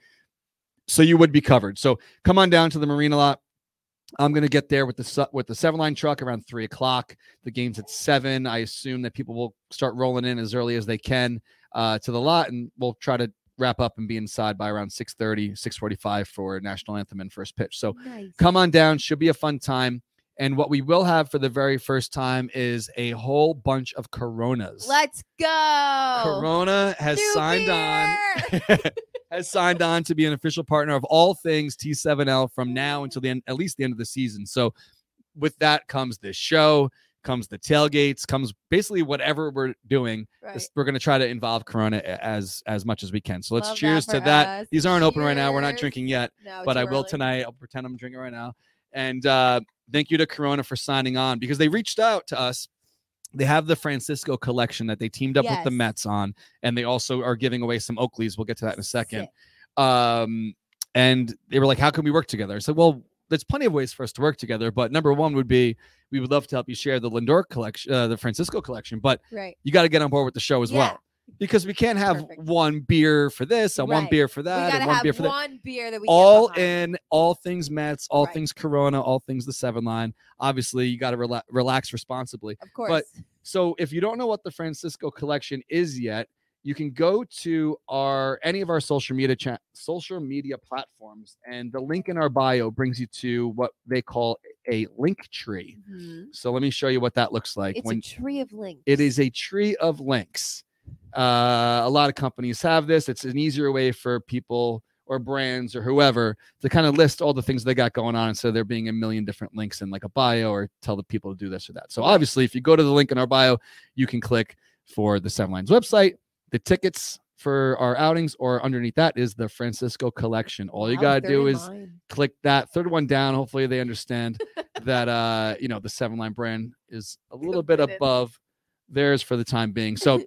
So you would be covered. So come on down to the Marina lot. I'm going to get there with the 7line truck around 3:00. The game's at 7:00. I assume that people will start rolling in as early as they can to the lot, and we'll try to wrap up and be inside by around 6:30, 6:45 for National Anthem and first pitch. So come on down. Should be a fun time. And what we will have for the very first time is a whole bunch of Coronas. Let's go. Corona has signed on to be an official partner of all things T7L from now until the end, at least the end of the season. So with that comes this show, comes the tailgates, comes basically whatever we're doing. Right. We're going to try to involve Corona as much as we can. So let's cheers to that. These aren't open right now. We're not drinking yet, but I will tonight. I'll pretend I'm drinking right now. And thank you to Corona for signing on, because they reached out to us. They have the Francisco Collection that they teamed up with the Mets on, and they also are giving away some Oakleys. We'll get to that in a second. And they were like, how can we work together? I said, well, there's plenty of ways for us to work together, but number one would be, we would love to help you share the Lindor Collection, the Francisco Collection, but you got to get on board with the show as well. Because we can't have one beer for this and one beer for that and one beer for that. One beer that we all in, all things Mets, all things Corona, all things the 7 line. Obviously, you got to relax responsibly. Of course. But so if you don't know what the Francisco Collection is yet, you can go to any of our social media platforms, and the link in our bio brings you to what they call a link tree. Mm-hmm. So let me show you what that looks like. It's a tree of links. It is a tree of links. A lot of companies have this. It's an easier way for people or brands or whoever to kind of list all the things they got going on, instead of there being a million different links in like a bio, or tell the people to do this or that. So obviously, if you go to the link in our bio, you can click for the 7 Lines website, the tickets for our outings, or underneath that is the Francisco Collection. All you got to do is click that third one down. Hopefully they understand that, the 7 Line brand is a little bit above theirs for the time being. So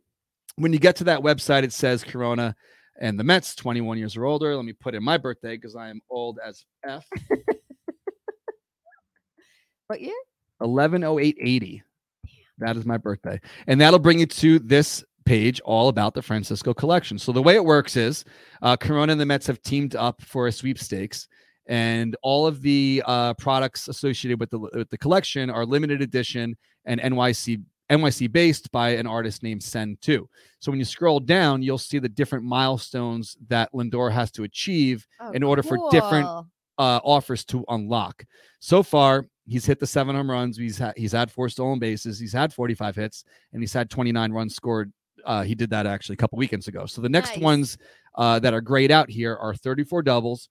when you get to that website, it says Corona and the Mets, 21 years or older. Let me put in my birthday, because I am old as F. What year? 11/08/80. That is my birthday. And that'll bring you to this page all about the Francisco Collection. So the way it works is Corona and the Mets have teamed up for a sweepstakes. And all of the products associated with the collection are limited edition and NYC based by an artist named Sen2. So when you scroll down, you'll see the different milestones that Lindor has to achieve in order for different offers to unlock. So far, he's hit the 7 home runs. He's had 4 stolen bases. He's had 45 hits, and he's had 29 runs scored. He did that actually a couple weekends ago. So the next ones that are grayed out here are 34 doubles.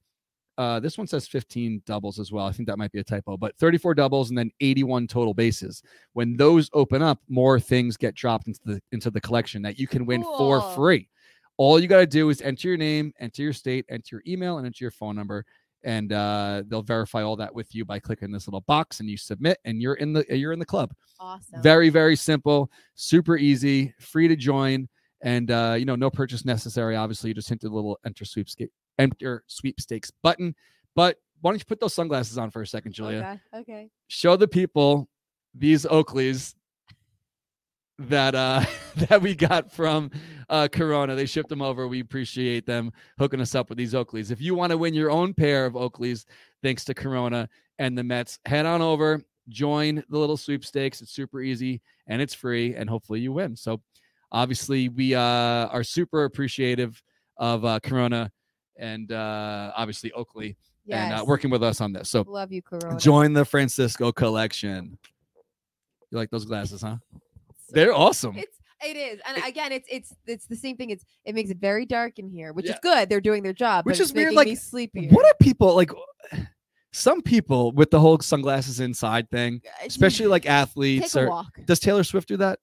This one says 15 doubles as well. I think that might be a typo, but 34 doubles and then 81 total bases. When those open up, more things get dropped into the collection that you can win for free. All you got to do is enter your name, enter your state, enter your email, and enter your phone number. And they'll verify all that with you by clicking this little box, and you submit, and you're in the club. Awesome. Very, very simple, super easy, free to join. And, no purchase necessary. Obviously, you just hit the little enter sweepstakes button. But why don't you put those sunglasses on for a second, Julia? Okay. Show the people these Oakleys that that we got from Corona. They shipped them over. We appreciate them hooking us up with these Oakleys. If you want to win your own pair of Oakleys, thanks to Corona and the Mets, head on over, join the little sweepstakes. It's super easy and it's free, and hopefully you win. So obviously we are super appreciative of Corona and obviously Oakley and working with us on this. So love you, Corona. Join the Francisco Collection. You like those glasses, huh? So they're awesome. It is. And again, it's the same thing. It makes it very dark in here, which is good. They're doing their job. Which is weird. Like, sleepy. What are people like? Some people with the whole sunglasses inside thing, especially like athletes. Take a walk. Does Taylor Swift do that?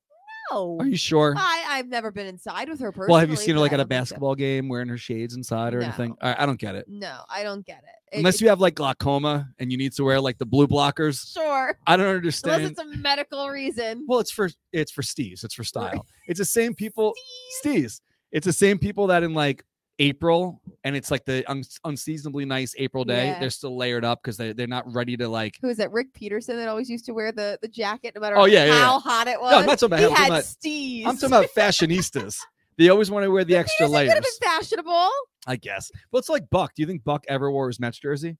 Are you sure? I've never been inside with her personally. Well, have you seen her like at a basketball game wearing her shades inside or anything? I don't get it. No, I don't get it. Unless you have like glaucoma and you need to wear like the blue blockers. Sure. I don't understand. Unless it's a medical reason. Well, it's for steez. It's for style. It's the same people. Steez. It's the same people that in like April, and it's like the unseasonably nice April day. Yeah. They're still layered up because they're not ready to like. Who is that? Rick Peterson that always used to wear the jacket no matter how hot it was. No, I'm not talking about him. I'm talking about fashionistas. They always want to wear the extra layers. Could have been fashionable, I guess. But it's like Buck. Do you think Buck ever wore his Mets jersey?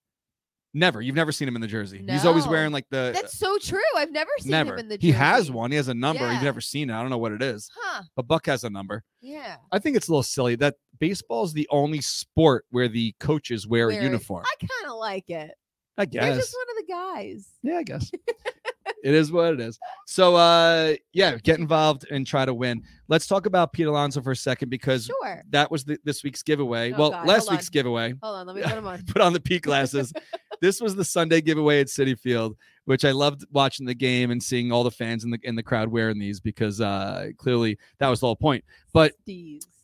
Never. You've never seen him in the jersey. No. He's always wearing like the. That's so true. I've never seen him in the jersey. He has one. He has a number. Yeah. You've never seen it. I don't know what it is. Huh. But Buck has a number. Yeah. I think it's a little silly that baseball is the only sport where the coaches wear a uniform. I kind of like it. I guess. You're just one of the guys. Yeah, I guess. It is what it is. So, yeah, get involved and try to win. Let's talk about Pete Alonso for a second because that was this week's giveaway. Last week's giveaway. Hold on, let me put them on. Put on the Pete glasses. This was the Sunday giveaway at Citi Field, which I loved watching the game and seeing all the fans in the crowd wearing these because clearly that was the whole point. But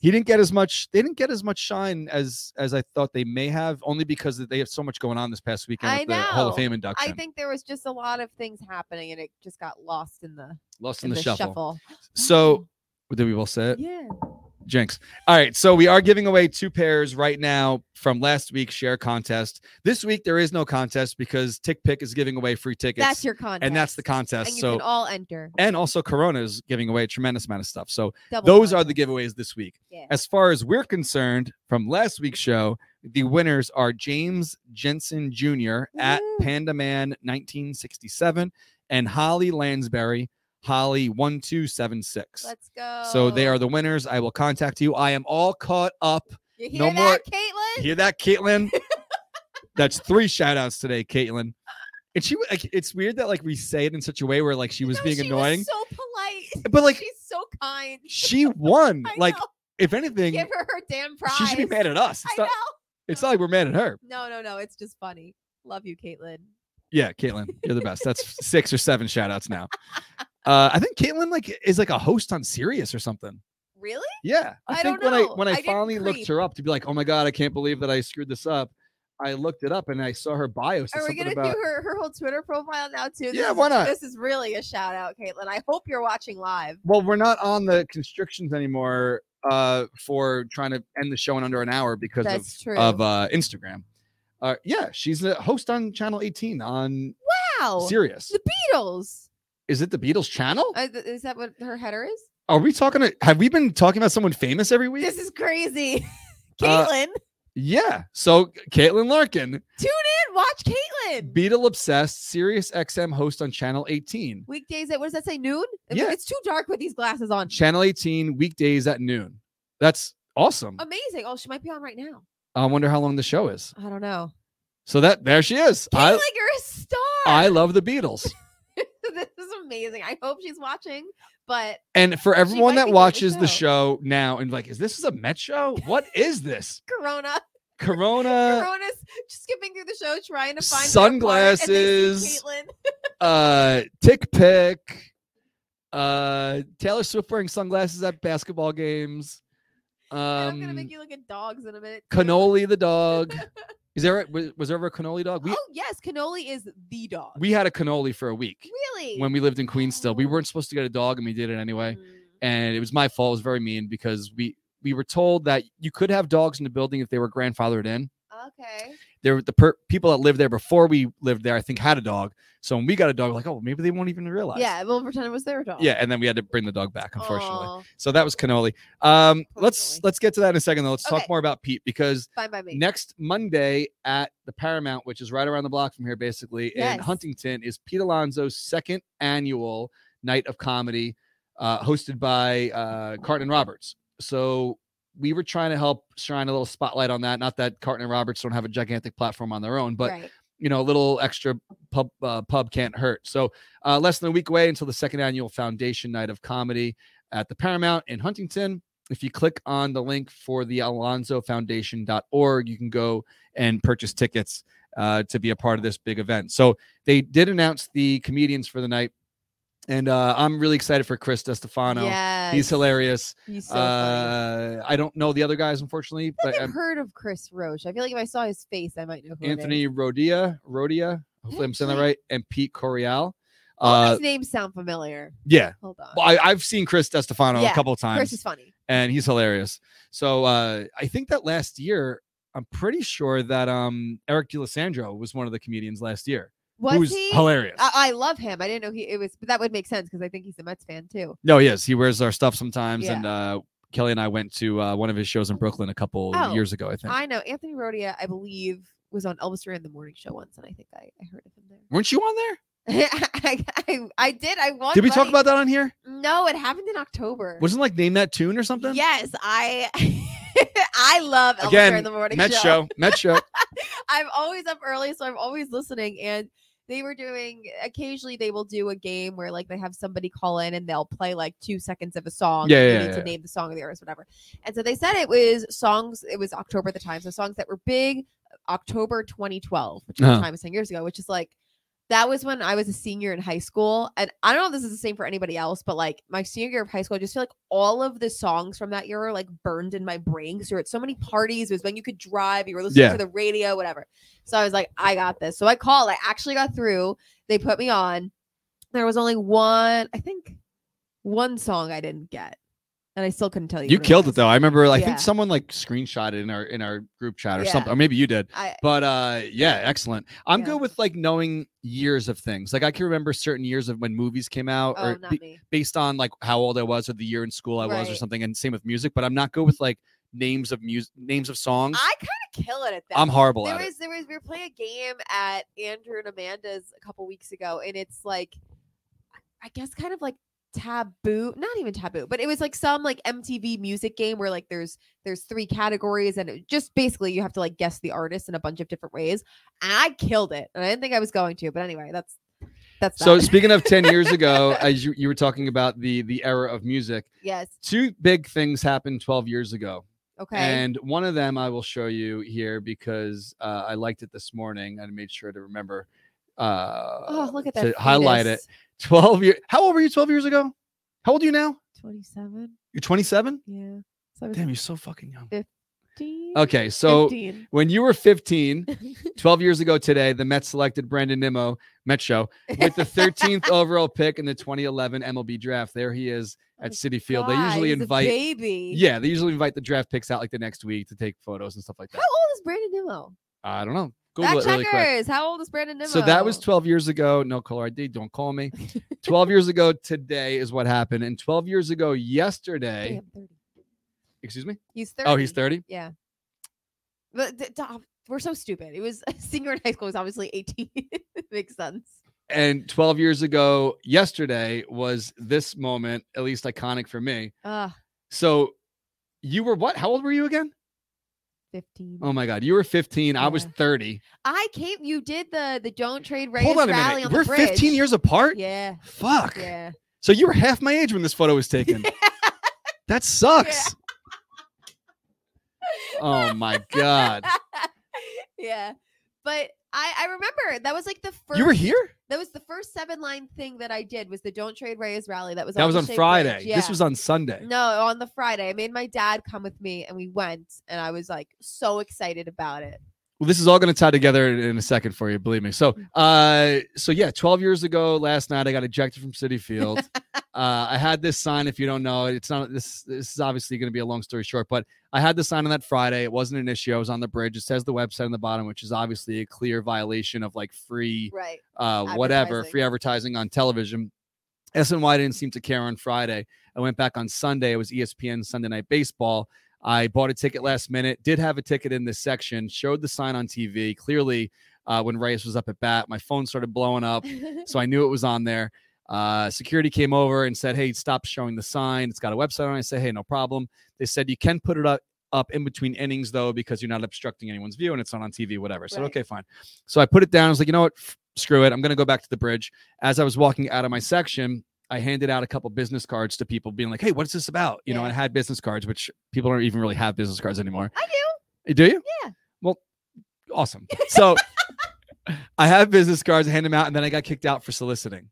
he didn't get as much. They didn't get as much shine as I thought they may have, only because they have so much going on this past weekend with the Hall of Fame induction. I think there was just a lot of things happening, and it just got lost in the shuffle. So did we all say it? Yeah. Jinx. All right. So we are giving away two pairs right now from last week's share contest. This week, there is no contest because Tick Pick is giving away free tickets. That's your contest. And that's the contest. And you can all enter. And also Corona is giving away a tremendous amount of stuff. So those are the giveaways this week. Yeah. As far as we're concerned, from last week's show, the winners are James Jensen Jr. at Pandaman 1967 and Holly Lansbury. Holly 1276. Let's go. So they are the winners. I will contact you. I am all caught up. You hear that, Caitlin? Hear that, Caitlin? That's three shout outs today, Caitlin. And she, like, it's weird that like we say it in such a way where like she was being annoying. Was so polite, but like she's so kind. She won. Like if anything, give her damn prize. She should be mad at us. It's not like we're mad at her. No. It's just funny. Love you, Caitlin. Yeah, Caitlin, you're the best. That's 6 or 7 shout outs now. I think Caitlin is like a host on Sirius or something. Really? Yeah. I think don't know. When I finally looked her up to be like, oh my God, I can't believe that I screwed this up. I looked it up and I saw her bio. Are we going to do her whole Twitter profile now too? Yeah, why not? This is really a shout out, Caitlin. I hope you're watching live. Well, we're not on the constrictions anymore for trying to end the show in under an hour because of Instagram. Yeah, she's a host on Channel 18 on Sirius. The Beatles. Is it the Beatles channel? Is that what her header is? Are we talking? Have we been talking about someone famous every week? This is crazy. Caitlin. Yeah. So Caitlin Larkin. Tune in. Watch Caitlin. Beatle obsessed. Sirius XM host on Channel 18. Weekdays at, what does that say? Noon? Yeah. It's too dark with these glasses on. Channel 18 weekdays at noon. That's awesome. Amazing. Oh, she might be on right now. I wonder how long the show is. I don't know. So there she is. Caitlin, you're a star. I love the Beatles. This is amazing. I hope she's watching. And for everyone that watches the show now and like, is this a Met show? What is this? Corona. Corona's just skipping through the show, trying to find sunglasses. Tick Pick. Taylor Swift wearing sunglasses at basketball games. I'm gonna make you look at dogs in a minute. Cannoli the dog. Was there ever a cannoli dog? Yes, cannoli is the dog. We had a cannoli for a week. Really? When we lived in Queens still. We weren't supposed to get a dog, and we did it anyway. Mm. And it was my fault. It was very mean because we were told that you could have dogs in the building if they were grandfathered in. Okay. People that lived there before we lived there, I think, had a dog. So when we got a dog, we're like, oh, maybe they won't even realize. Yeah, we'll pretend it was their dog. Yeah, and then we had to bring the dog back, unfortunately. Aww. So that was cannoli. Let's get to that in a second, though. Let's talk more about Pete because next Monday at the Paramount, which is right around the block from here, basically, in Huntington, is Pete Alonso's second annual night of comedy hosted by Carton & Roberts. So we were trying to help shine a little spotlight on that. Not that Carton and Roberts don't have a gigantic platform on their own, but you know, a little extra pub can't hurt. So less than a week away until the second annual Foundation Night of Comedy at the Paramount in Huntington. If you click on the link for the alonsofoundation.org, you can go and purchase tickets to be a part of this big event. So they did announce the comedians for the night. And I'm really excited for Chris DeStefano. Yes. He's hilarious. He's so funny. I don't know the other guys, unfortunately. I've heard of Chris Roach. I feel like if I saw his face, I might know who Anthony it is. Rodia. Hopefully I'm saying that right. And Pete Coriel. All these names sound familiar. Yeah. Hold on. Well, I've seen Chris DeStefano a couple of times. Chris is funny. And he's hilarious. So I think that last year, I'm pretty sure that Eric DeLisandro was one of the comedians last year. Who's hilarious. I love him. I didn't know but that would make sense because I think he's a Mets fan too. No, he is. He wears our stuff sometimes. Yeah. And Kelly and I went to one of his shows in Brooklyn a couple years ago, I think. I know. Anthony Rodia, I believe, was on Elvis Duran the Morning Show once, and I think I heard of him there. Weren't you on there? I did. I won. Did we talk about that on here? No, it happened in October. Wasn't like Name That Tune or something? Yes, I love Elvis Duran the Morning Show. Met show. I'm always up early, so I'm always listening. And they were doing, occasionally they will do a game where like they have somebody call in and they'll play like 2 seconds of a song. They need to name the song of the artist, whatever. And so they said it was songs, it was October at the time. So songs that were big, October 2012, which was the time 10 years ago, which is like, that was when I was a senior in high school. And I don't know if this is the same for anybody else, but like my senior year of high school, I just feel like all of the songs from that year are like burned in my brain because you're at so many parties. It was when you could drive, you were listening to the radio, whatever. So I was like, I got this. So I called, I actually got through. They put me on. There was only one song I didn't get. And I still couldn't tell you. You killed it though. I remember. I think someone like screenshotted in our group chat or something, or maybe you did. Excellent. I'm good with like knowing years of things. Like I can remember certain years of when movies came out, based on like how old I was or the year in school I was or something. And same with music, but I'm not good with like names of music, names of songs. I kind of kill it at that. I'm horrible at it. We were playing a game at Andrew and Amanda's a couple weeks ago, and it's like, I guess, kind of like not even taboo, but it was like some like MTV music game where like there's three categories and it just basically you have to like guess the artist in a bunch of different ways. And I killed it, and I didn't think I was going to, but anyway, that's that. So speaking of 10 years ago, as you were talking about the era of music, yes, two big things happened 12 years ago. Okay. And one of them I will show you here because I liked it this morning and made sure to remember look at that to highlight it. 12 years. How old were you 12 years ago? How old are you now? 27. You're 27? Yeah. So damn, you're so fucking young. 15. Okay, so 15. When you were 15, 12 years ago today, the Mets selected Brandon Nimmo, Mets show, with the 13th overall pick in the 2011 MLB draft. There he is at Citi Field. God, they usually invite the draft picks out like the next week to take photos and stuff like that. How old is Brandon Nimmo? I don't know. Google fact checkers, really quick. How old is Brandon Nimmo? So that was 12 years ago. No caller ID. Don't call me. 12 years ago today is what happened. And 12 years ago yesterday. Damn. Excuse me? He's 30. Oh, he's 30? Yeah. But we're so stupid. It was senior in high school. It was obviously 18. It makes sense. And 12 years ago yesterday was this moment, at least iconic for me. So you were what? How old were you again? 15. Oh my God, you were 15. Yeah. I was 30. You did the don't trade Reyes rally on the bridge. We're 15 years apart. Yeah. Fuck. Yeah. So you were half my age when this photo was taken. That sucks. Yeah. Oh my God. Yeah, but I remember that was like the first. You were here. That was the first 7-line thing that I did was the Don't Trade Reyes rally. That was on Friday. Yeah. This was on Sunday. No, on the Friday. I made my dad come with me and we went and I was like so excited about it. Well, this is all going to tie together in a second for you. Believe me. So yeah, 12 years ago last night, I got ejected from Citi Field. I had this sign. If you don't know, it's not this. This is obviously going to be a long story short, but I had the sign on that Friday. It wasn't an issue. I was on the bridge. It says the website on the bottom, which is obviously a clear violation of like free, free advertising on television. SNY didn't seem to care on Friday. I went back on Sunday. It was ESPN Sunday Night Baseball. I bought a ticket last minute, did have a ticket in this section, showed the sign on TV. Clearly, when Reyes was up at bat, my phone started blowing up. So I knew it was on there. Security came over and said, hey, stop showing the sign. It's got a website on it. I said, hey, no problem. They said, you can put it up in between innings, though, because you're not obstructing anyone's view and it's not on TV, whatever. I said, okay, fine. So I put it down. I was like, you know what? Screw it. I'm going to go back to the bridge. As I was walking out of my section, I handed out a couple business cards to people being like, hey, what's this about? You know, and I had business cards, which people don't even really have business cards anymore. I do. Do you? Yeah. Well, awesome. So I have business cards, I hand them out, and then I got kicked out for soliciting.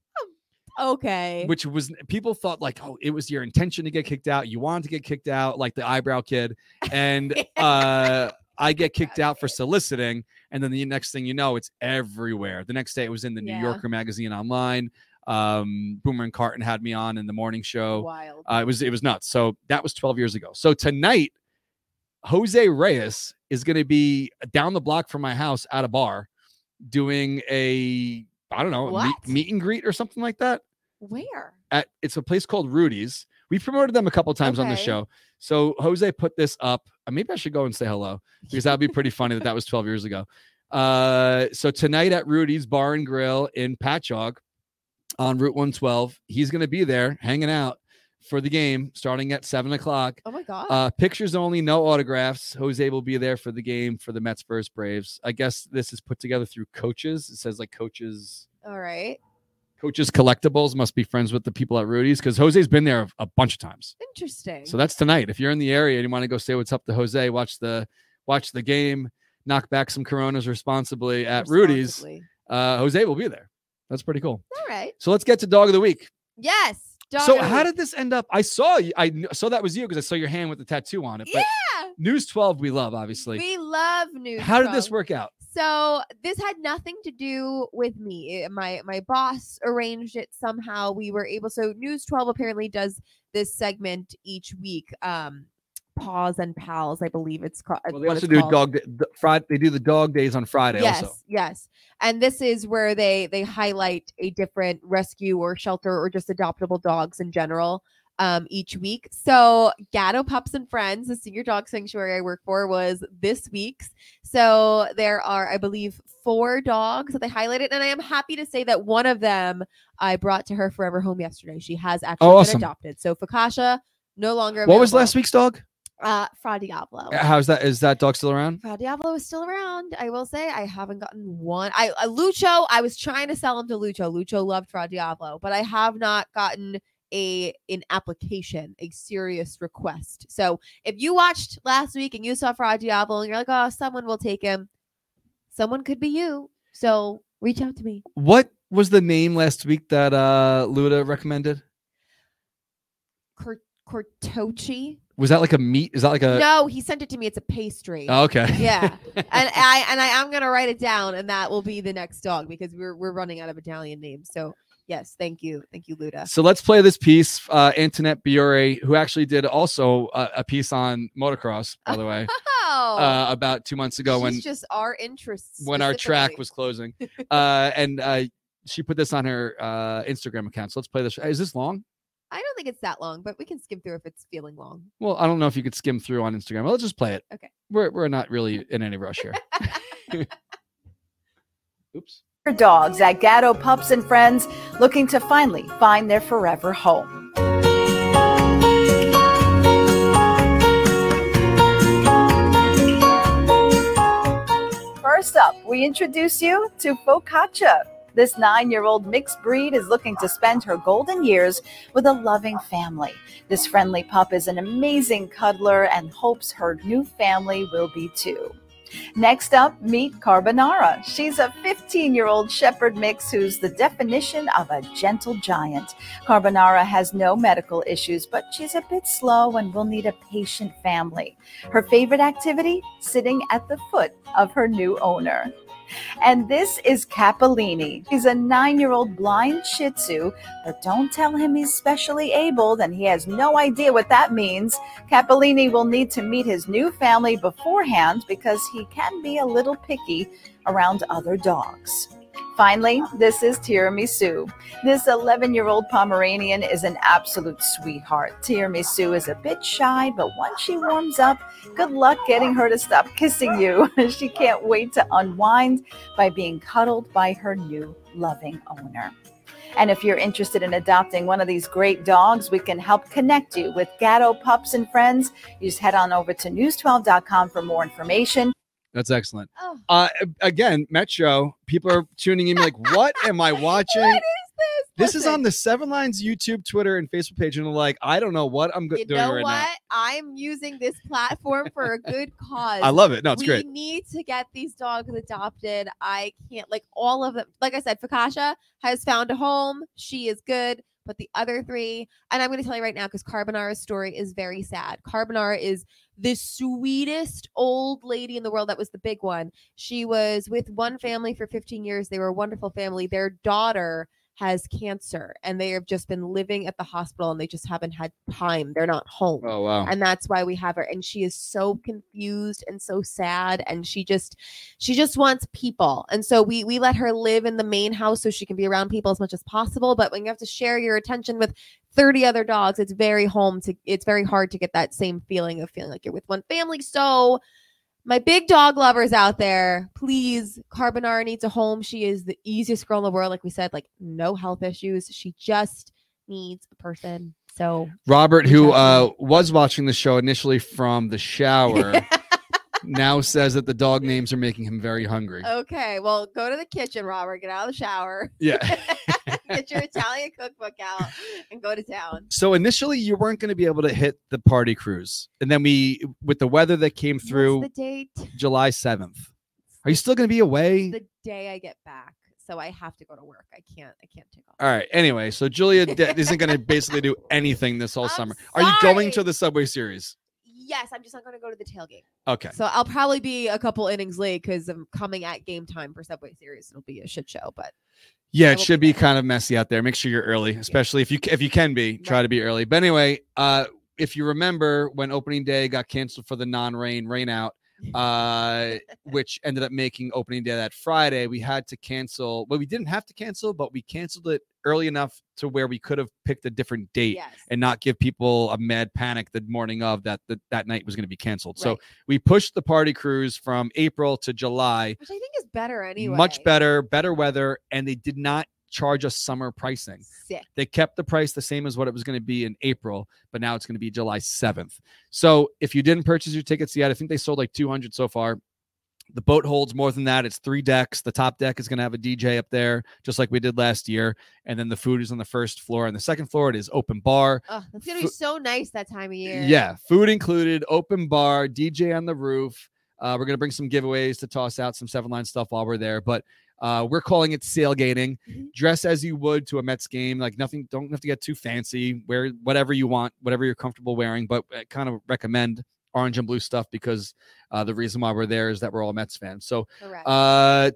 Okay. Which was, people thought like, oh, it was your intention to get kicked out. You wanted to get kicked out like the eyebrow kid. And I get kicked out for soliciting. And then the next thing you know, it's everywhere. The next day it was in the New Yorker magazine online. Boomer and Carton had me on in the morning show. Wild. It was nuts. So that was 12 years ago. So tonight, Jose Reyes is going to be down the block from my house at a bar doing meet and greet or something like that. Where? It's a place called Rudy's. We promoted them a couple times on the show. So Jose put this up. Maybe I should go and say hello because that'd be pretty funny that was 12 years ago. So tonight at Rudy's Bar and Grill in Patchogue on Route 112, he's going to be there hanging out for the game starting at 7 o'clock. Oh my God. Pictures only, no autographs. Jose will be there for the game for the Mets versus Braves. I guess this is put together through coaches. It says like coaches. All right. Coaches Collectibles must be friends with the people at Rudy's because Jose's been there a bunch of times. Interesting. So that's tonight. If you're in the area and you want to go say what's up to Jose, watch the game, knock back some Coronas responsibly at Rudy's. Jose will be there. That's pretty cool. All right. So let's get to Dog of the Week. Yes. So how did this end up? I saw that was you because I saw your hand with the tattoo on it. But yeah. News 12 we love, obviously. We love News 12. How did this work out? So this had nothing to do with me. My boss arranged it somehow. We were able. So News 12 apparently does this segment each week. Paws and Pals, I believe it's called. Well, they also do They do the dog days on Friday. Yes, also. Yes. And this is where they highlight a different rescue or shelter or just adoptable dogs in general each week. So Gatto Pups and Friends, the senior dog sanctuary I work for, was this week's. So there are, I believe, 4 dogs that they highlighted. And I am happy to say that one of them I brought to her forever home yesterday. She has actually been adopted. So Focaccia, no longer available. What was last week's dog? Fra Diablo. How's that? Is that dog still around? Fra Diablo is still around. I will say I haven't gotten one. Lucho, I was trying to sell him to Lucho. Lucho loved Fra Diablo, but I have not gotten an application, a serious request. So if you watched last week and you saw Fra Diablo and you're like, oh, someone will take him. Someone could be you. So reach out to me. What was the name last week that Luda recommended? Cortochi. Was that like a meat? Is that like a... No, he sent it to me. It's a pastry. Oh, okay. Yeah. And I am going to write it down, and that will be the next dog because we're running out of Italian names. So yes, thank you. Thank you, Luda. So let's play this piece. Antoinette Biore, who actually did also a piece on motocross, by the way, about 2 months ago. She's just our interests. When our track was closing. She put this on her Instagram account. So let's play this. Is this long? I don't think it's that long, but we can skim through if it's feeling long. Well, I don't know if you could skim through on Instagram. Well, let's just play it. Okay. We're not really in any rush here. Oops. Dogs at Gatto Pups and Friends looking to finally find their forever home. First up, we introduce you to Focaccia. This 9-year-old mixed breed is looking to spend her golden years with a loving family. This friendly pup is an amazing cuddler and hopes her new family will be too. Next up, meet Carbonara. She's a 15-year-old shepherd mix who's the definition of a gentle giant. Carbonara has no medical issues, but she's a bit slow and will need a patient family. Her favorite activity? Sitting at the foot of her new owner. And this is Capellini. He's a 9-year-old blind Shih Tzu, but don't tell him he's specially abled and he has no idea what that means. Capellini will need to meet his new family beforehand because he can be a little picky around other dogs. Finally, this is Tiramisu. This 11-year-old Pomeranian is an absolute sweetheart. Tiramisu is a bit shy, but once she warms up, good luck getting her to stop kissing you. She can't wait to unwind by being cuddled by her new loving owner. And if you're interested in adopting one of these great dogs, we can help connect you with Gatto Pups and Friends. You just head on over to news12.com for more information. That's excellent. Oh. Again, Met Show, people are tuning in like, what am I watching? What is this? Listen, is on the Seven Lines YouTube, Twitter, and Facebook page. And they're like, I don't know what I'm doing right now. You know what? I'm using this platform for a good cause. I love it. No, it's great. We need to get these dogs adopted. I can't, like all of them. Like I said, Focaccia has found a home. She is good. But the other 3, and I'm going to tell you right now because Carbonara's story is very sad. Carbonara is the sweetest old lady in the world. That was the big one. She was with one family for 15 years. They were a wonderful family. Their daughter has cancer, and they have just been living at the hospital, and they just haven't had time. They're not home. Oh, wow. And that's why we have her. And she is so confused and so sad, and she just wants people. And so we let her live in the main house so she can be around people as much as possible. But when you have to share your attention with 30 other dogs, it's very hard to get that same feeling of feeling like you're with one family. So my big dog lovers out there, please, Carbonara needs a home. She is the easiest girl in the world. Like we said, like no health issues. She just needs a person. So Robert, who was watching the show initially from the shower, now says that the dog names are making him very hungry. Okay, well, go to the kitchen, Robert. Get out of the shower. Yeah. Get your Italian cookbook out and go to town. So initially, you weren't going to be able to hit the party cruise. And then we, with the weather that came through, what's the date? July 7th. Are you still going to be away? The day I get back. So I have to go to work. I can't take off. All right. Anyway, so Julia isn't going to basically do anything this whole summer. Sorry. Are you going to the Subway Series? Yes, I'm just not going to go to the tailgate. Okay. So I'll probably be a couple innings late because I'm coming at game time for Subway Series. It'll be a shit show, but yeah, it should be kind of messy out there. Make sure you're early, especially if you can be. Try to be early. But anyway, if you remember when opening day got canceled for the non-rain rainout, which ended up making opening day that Friday, we had to cancel. Well, we didn't have to cancel, but we canceled it early enough to where we could have picked a different date and not give people a mad panic the morning of that night was going to be canceled. Right. So we pushed the party cruise from April to July, which I think is better anyway. Much better weather, and they did not charge us summer pricing. Sick. They kept the price the same as what it was going to be in April, but now it's going to be July 7th. So if you didn't purchase your tickets yet, I think they sold like 200 so far. The boat holds more than that. It's 3 decks. The top deck is going to have a DJ up there, just like we did last year. And then the food is on the first floor. On the second floor, it is open bar. Oh, that's going to be so nice that time of year. Yeah. Food included, open bar, DJ on the roof. We're going to bring some giveaways to toss out some 7-Line stuff while we're there. But we're calling it sailgating. Mm-hmm. Dress as you would to a Mets game. Like nothing. Don't have to get too fancy. Wear whatever you want, whatever you're comfortable wearing. But I kind of recommend orange and blue stuff because the reason why we're there is that we're all Mets fans. So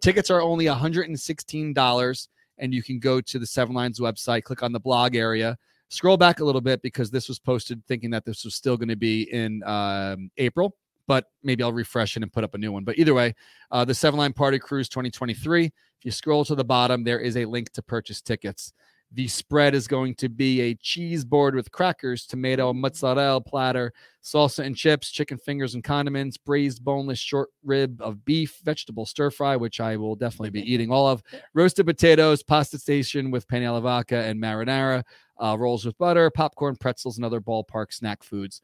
tickets are only $116, and you can go to the 7-Line's website, click on the blog area, scroll back a little bit because this was posted thinking that this was still going to be in April, but maybe I'll refresh it and put up a new one. But either way, the 7-Line Party Cruise 2023, if you scroll to the bottom, there is a link to purchase tickets. The spread is going to be a cheese board with crackers, tomato, mozzarella platter, salsa and chips, chicken fingers and condiments, braised boneless short rib of beef, vegetable stir fry, which I will definitely be eating all of, roasted potatoes, pasta station with penne alla vodka and marinara, rolls with butter, popcorn, pretzels, and other ballpark snack foods,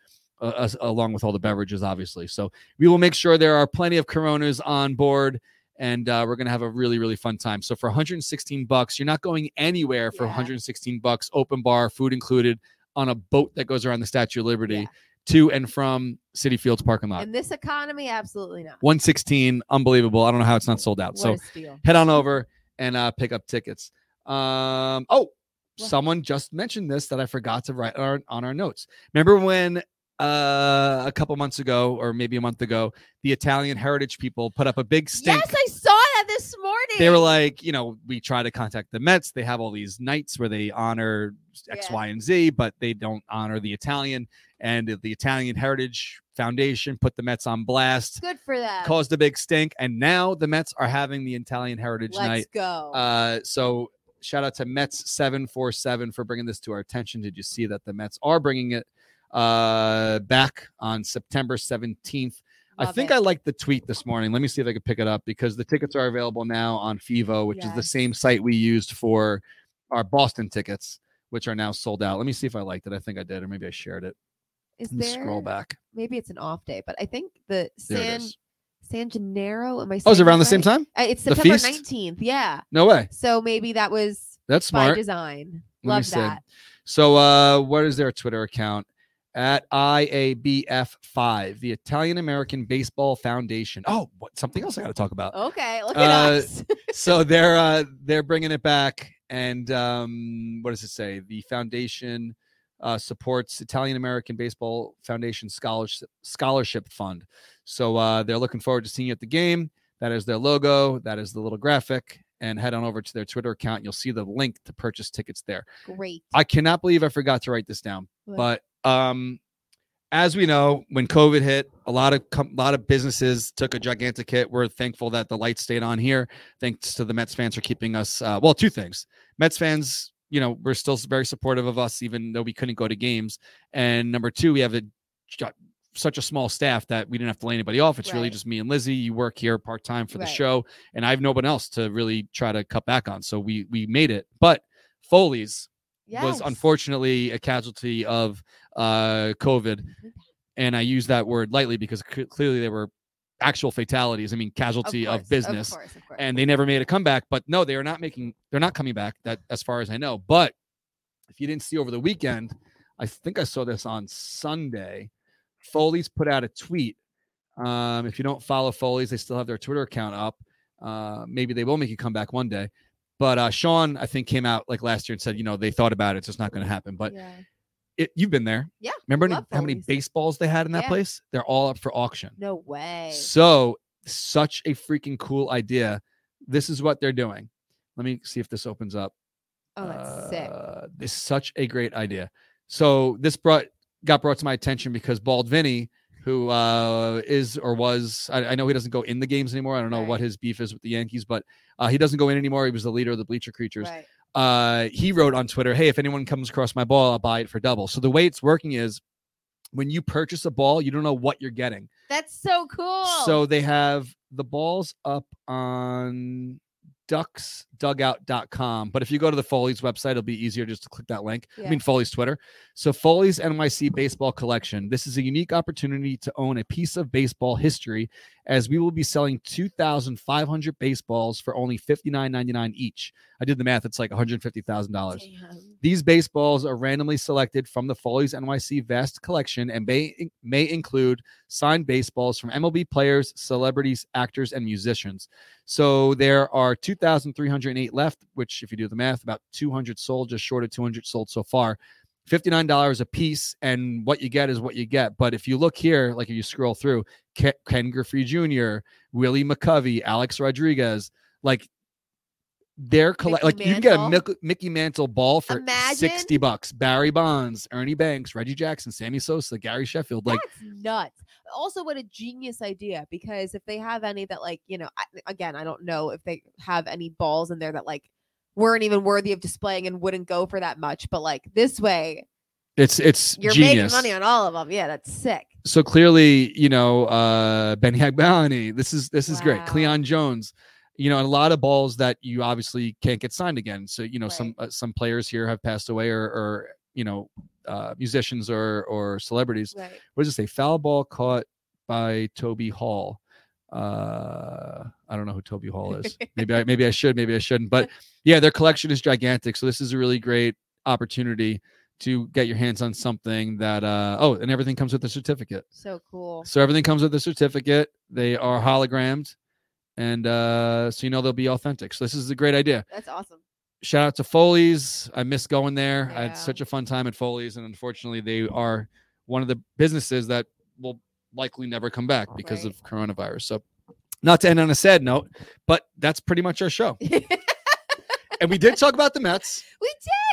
along with all the beverages, obviously. So we will make sure there are plenty of Coronas on board. And we're going to have a really, really fun time. So for $116, you're not going anywhere for $116, open bar, food included, on a boat that goes around the Statue of Liberty to and from Citi Field's parking lot. In this economy, absolutely not. $116, unbelievable. I don't know how it's not sold out. What so head on over and pick up tickets. Someone just mentioned this that I forgot to write on our notes. Remember when a couple months ago, or maybe a month ago, the Italian heritage people put up a big stink? Yes, I saw that this morning. They were like, we try to contact the Mets. They have all these nights where they honor X, Y, and Z, but they don't honor the Italian. And the Italian Heritage Foundation put the Mets on blast. Good for that. Caused a big stink. And now the Mets are having the Italian Heritage Night. Let's go. So shout out to Mets 747 for bringing this to our attention. Did you see that the Mets are bringing it back on September 17th? Love I think it. I liked the tweet this morning. Let me see if I could pick it up, because the tickets are available now on Fevo, which is the same site we used for our Boston tickets, which are now sold out. Let me see if I liked it. I think I did, or maybe I shared it. Is there, scroll back. Maybe it's an off day, but I think the San Gennaro. Am I? Oh, is it around the same time? It's September 19th. Yeah. No way. So maybe that was that's smart by design. Let Love that. See. So what is their Twitter account? At IABF5, the Italian American Baseball Foundation. Oh, something else I got to talk about. Okay, look at us. So they're bringing it back, and what does it say? The foundation supports Italian American Baseball Foundation Scholarship Fund. So they're looking forward to seeing you at the game. That is their logo. That is the little graphic. And head on over to their Twitter account. You'll see the link to purchase tickets there. Great. I cannot believe I forgot to write this down, but as we know, when COVID hit, a lot of businesses took a gigantic hit. We're thankful that the lights stayed on here. Thanks to the Mets fans for keeping us, two things. Mets fans, we're still very supportive of us, even though we couldn't go to games. And number two, we have such a small staff that we didn't have to lay anybody off. It's really just me and Lizzie. You work here part-time for the show, and I have no one else to really try to cut back on. So we made it, but Foley's was unfortunately a casualty of COVID. And I use that word lightly because clearly they were actual fatalities. I mean, casualty of business. Of course. And they never made a comeback. But no, they are not making, they're not coming back, that as far as I know. But if you didn't see over the weekend, I think I saw this on Sunday, Foley's put out a tweet. If you don't follow Foley's, they still have their Twitter account up. Maybe they will make you come back one day. But Sean, I think, came out like last year and said, you know, they thought about it. So it's not going to happen. But you've been there. Yeah. Remember how many baseballs they had in that place? They're all up for auction. No way. So such a freaking cool idea. This is what they're doing. Let me see if this opens up. Oh, that's sick. This is such a great idea. So this got brought to my attention because Bald Vinny, who is or was, I know he doesn't go in the games anymore. I don't know what his beef is with the Yankees, but he doesn't go in anymore. He was the leader of the Bleacher Creatures. Right. He wrote on Twitter, hey, if anyone comes across my ball, I'll buy it for double. So the way it's working is when you purchase a ball, you don't know what you're getting. That's so cool. So they have the balls up on ducksdugout.com. But if you go to the Foley's website, it'll be easier just to click that link. Yeah. I mean, Foley's Twitter. So Foley's NYC Baseball Collection. This is a unique opportunity to own a piece of baseball history, as we will be selling 2,500 baseballs for only $59.99 each. I did the math. It's like $150,000. These baseballs are randomly selected from the Foley's NYC vast collection and may include signed baseballs from MLB players, celebrities, actors, and musicians. So there are 2,308 left, which if you do the math, about 200 sold, just short of 200 sold so far. $59 a piece, and what you get is what you get. But if you look here, like if you scroll through, Ken Griffey Jr., Willie McCovey, Alex Rodriguez, like they're like you can get a Mickey Mantle ball for $60. Barry Bonds, Ernie Banks, Reggie Jackson, Sammy Sosa, Gary Sheffield. Like that's nuts. Also, what a genius idea, because if they have any that, like, you know, I don't know if they have any balls in there that like weren't even worthy of displaying and wouldn't go for that much. But like this way, it's you're genius. Making money on all of them. Yeah, that's sick. So clearly, you know, Benny Agbalani, this is great. Cleon Jones. You know, and a lot of balls that you obviously can't get signed again. So, you know, some players here have passed away or you know, musicians or celebrities. Right. What does it say? Foul ball caught by Toby Hall. I don't know who Toby Hall is. Maybe I should, maybe I shouldn't. But yeah, their collection is gigantic. So this is a really great opportunity to get your hands on something that, and everything comes with a certificate. So cool. So everything comes with a certificate. They are hologrammed. And so, you know, they'll be authentic. So this is a great idea. That's awesome. Shout out to Foley's. I miss going there. Yeah. I had such a fun time at Foley's. And unfortunately, they are one of the businesses that will likely never come back because of coronavirus. So not to end on a sad note, but that's pretty much our show. And we did talk about the Mets.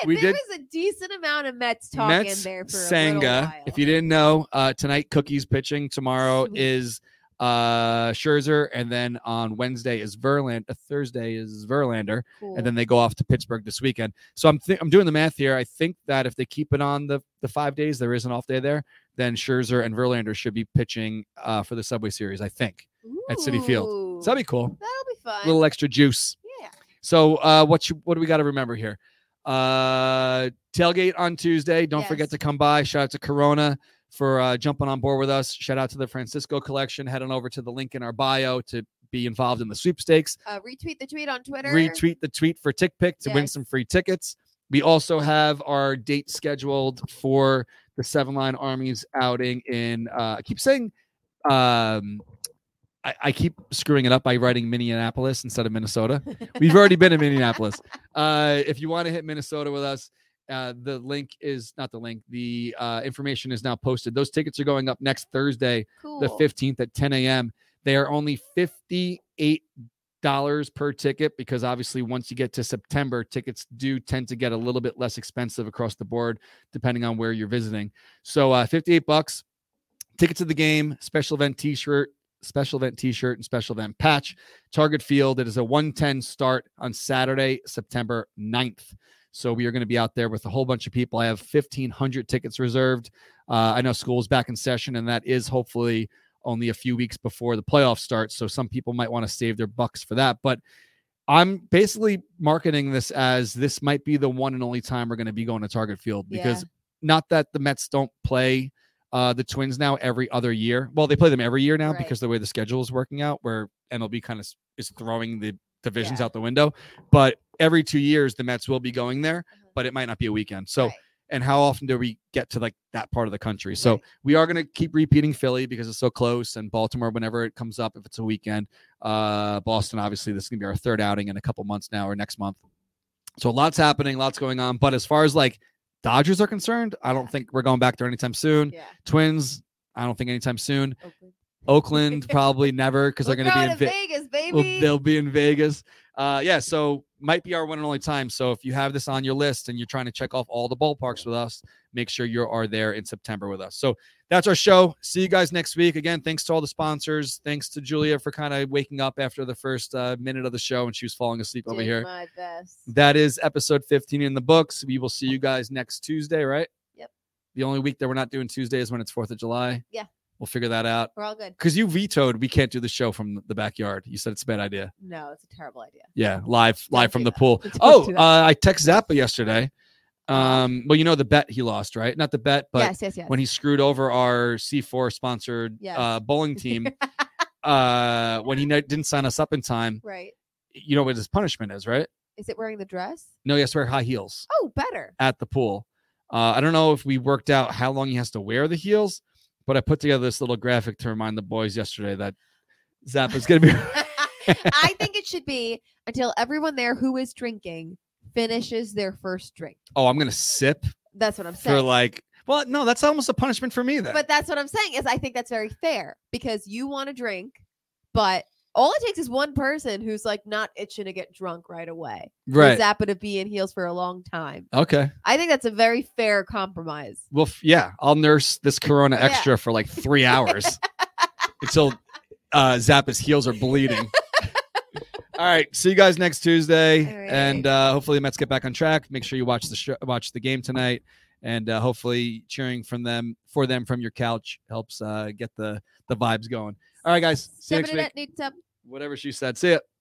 We did. There was a decent amount of Mets talk in there for Senga. A little while. If you didn't know, tonight, Cookie's pitching. Tomorrow is... Scherzer, and then on Wednesday is Thursday is Verlander, and then they go off to Pittsburgh this weekend. So I'm doing the math here. I think that if they keep it on the 5 days, there is an off day there, then Scherzer and Verlander should be pitching for the Subway Series, I think, at Citi Field. So that'd be cool. That'll be fun. A little extra juice. Yeah. So what do we got to remember here? Tailgate on Tuesday. Don't forget to come by. Shout out to Corona for jumping on board with us. Shout out to the Francisco Collection. Head on over to the link in our bio to be involved in the sweepstakes. Retweet the tweet on Twitter. Retweet the tweet for Tick Pick to win some free tickets. We also have our date scheduled for the Seven Line Army's outing in, I keep saying, I keep screwing it up by writing Minneapolis instead of Minnesota. We've already been in Minneapolis. If you want to hit Minnesota with us, the information is now posted. Those tickets are going up next Thursday, the 15th at 10 a.m. They are only $58 per ticket, because obviously once you get to September, tickets do tend to get a little bit less expensive across the board, depending on where you're visiting. So $58, tickets to the game, special event t-shirt, and special event patch. Target Field, it is a 1:10 start on Saturday, September 9th. So we are going to be out there with a whole bunch of people. I have 1,500 tickets reserved. I know school's back in session, and that is hopefully only a few weeks before the playoffs start. So some people might want to save their bucks for that. But I'm basically marketing this as this might be the one and only time we're going to be going to Target Field, because not that the Mets don't play the Twins now every other year. Well, they play them every year now because the way the schedule is working out, where MLB kind of is throwing the divisions out the window. But every 2 years, the Mets will be going there, but it might not be a weekend. So, and how often do we get to like that part of the country? So we are going to keep repeating Philly because it's so close, and Baltimore whenever it comes up, if it's a weekend. Boston, obviously, this is going to be our third outing in a couple months now, or next month. So lots happening, lots going on. But as far as like Dodgers are concerned, I don't think we're going back there anytime soon. Twins, I don't think anytime soon. Oakland probably never, because they're going to be in Vegas, baby. They'll be in Vegas. So might be our one and only time. So if you have this on your list and you're trying to check off all the ballparks with us, make sure you are there in September with us. So that's our show. See you guys next week. Again, thanks to all the sponsors. Thanks to Julia for kind of waking up after the first minute of the show, and she was falling asleep over here. My best. That is episode 15 in the books. We will see you guys next Tuesday, right? Yep. The only week that we're not doing Tuesday is when it's 4th of July. Yeah. We'll figure that out. We're all good. Because you vetoed, we can't do the show from the backyard. You said it's a bad idea. No, it's a terrible idea. Yeah, live from the pool. Oh, I text Zappa yesterday. Well, you know the bet he lost, right? Not the bet, but yes. When he screwed over our C4 sponsored bowling team, when he didn't sign us up in time. Right. You know what his punishment is, right? Is it wearing the dress? No, he has to wear high heels. Oh, better. At the pool. I don't know if we worked out how long he has to wear the heels. But I put together this little graphic to remind the boys yesterday that Zappa's going to be. I think it should be until everyone there who is drinking finishes their first drink. Oh, I'm going to sip. That's what I'm saying. Well, no, that's almost a punishment for me then. But that's what I'm saying is I think that's very fair, because you want to drink, but all it takes is one person who's like not itching to get drunk right away. Right. For Zappa to be in heels for a long time. Okay. I think that's a very fair compromise. Well, I'll nurse this Corona extra for like 3 hours until Zappa's heels are bleeding. All right. See you guys next Tuesday. Right. And hopefully the Mets get back on track. Make sure you watch the game tonight. And hopefully cheering for them from your couch helps get the vibes going. All right, guys. See you next week. Whatever she said. See ya.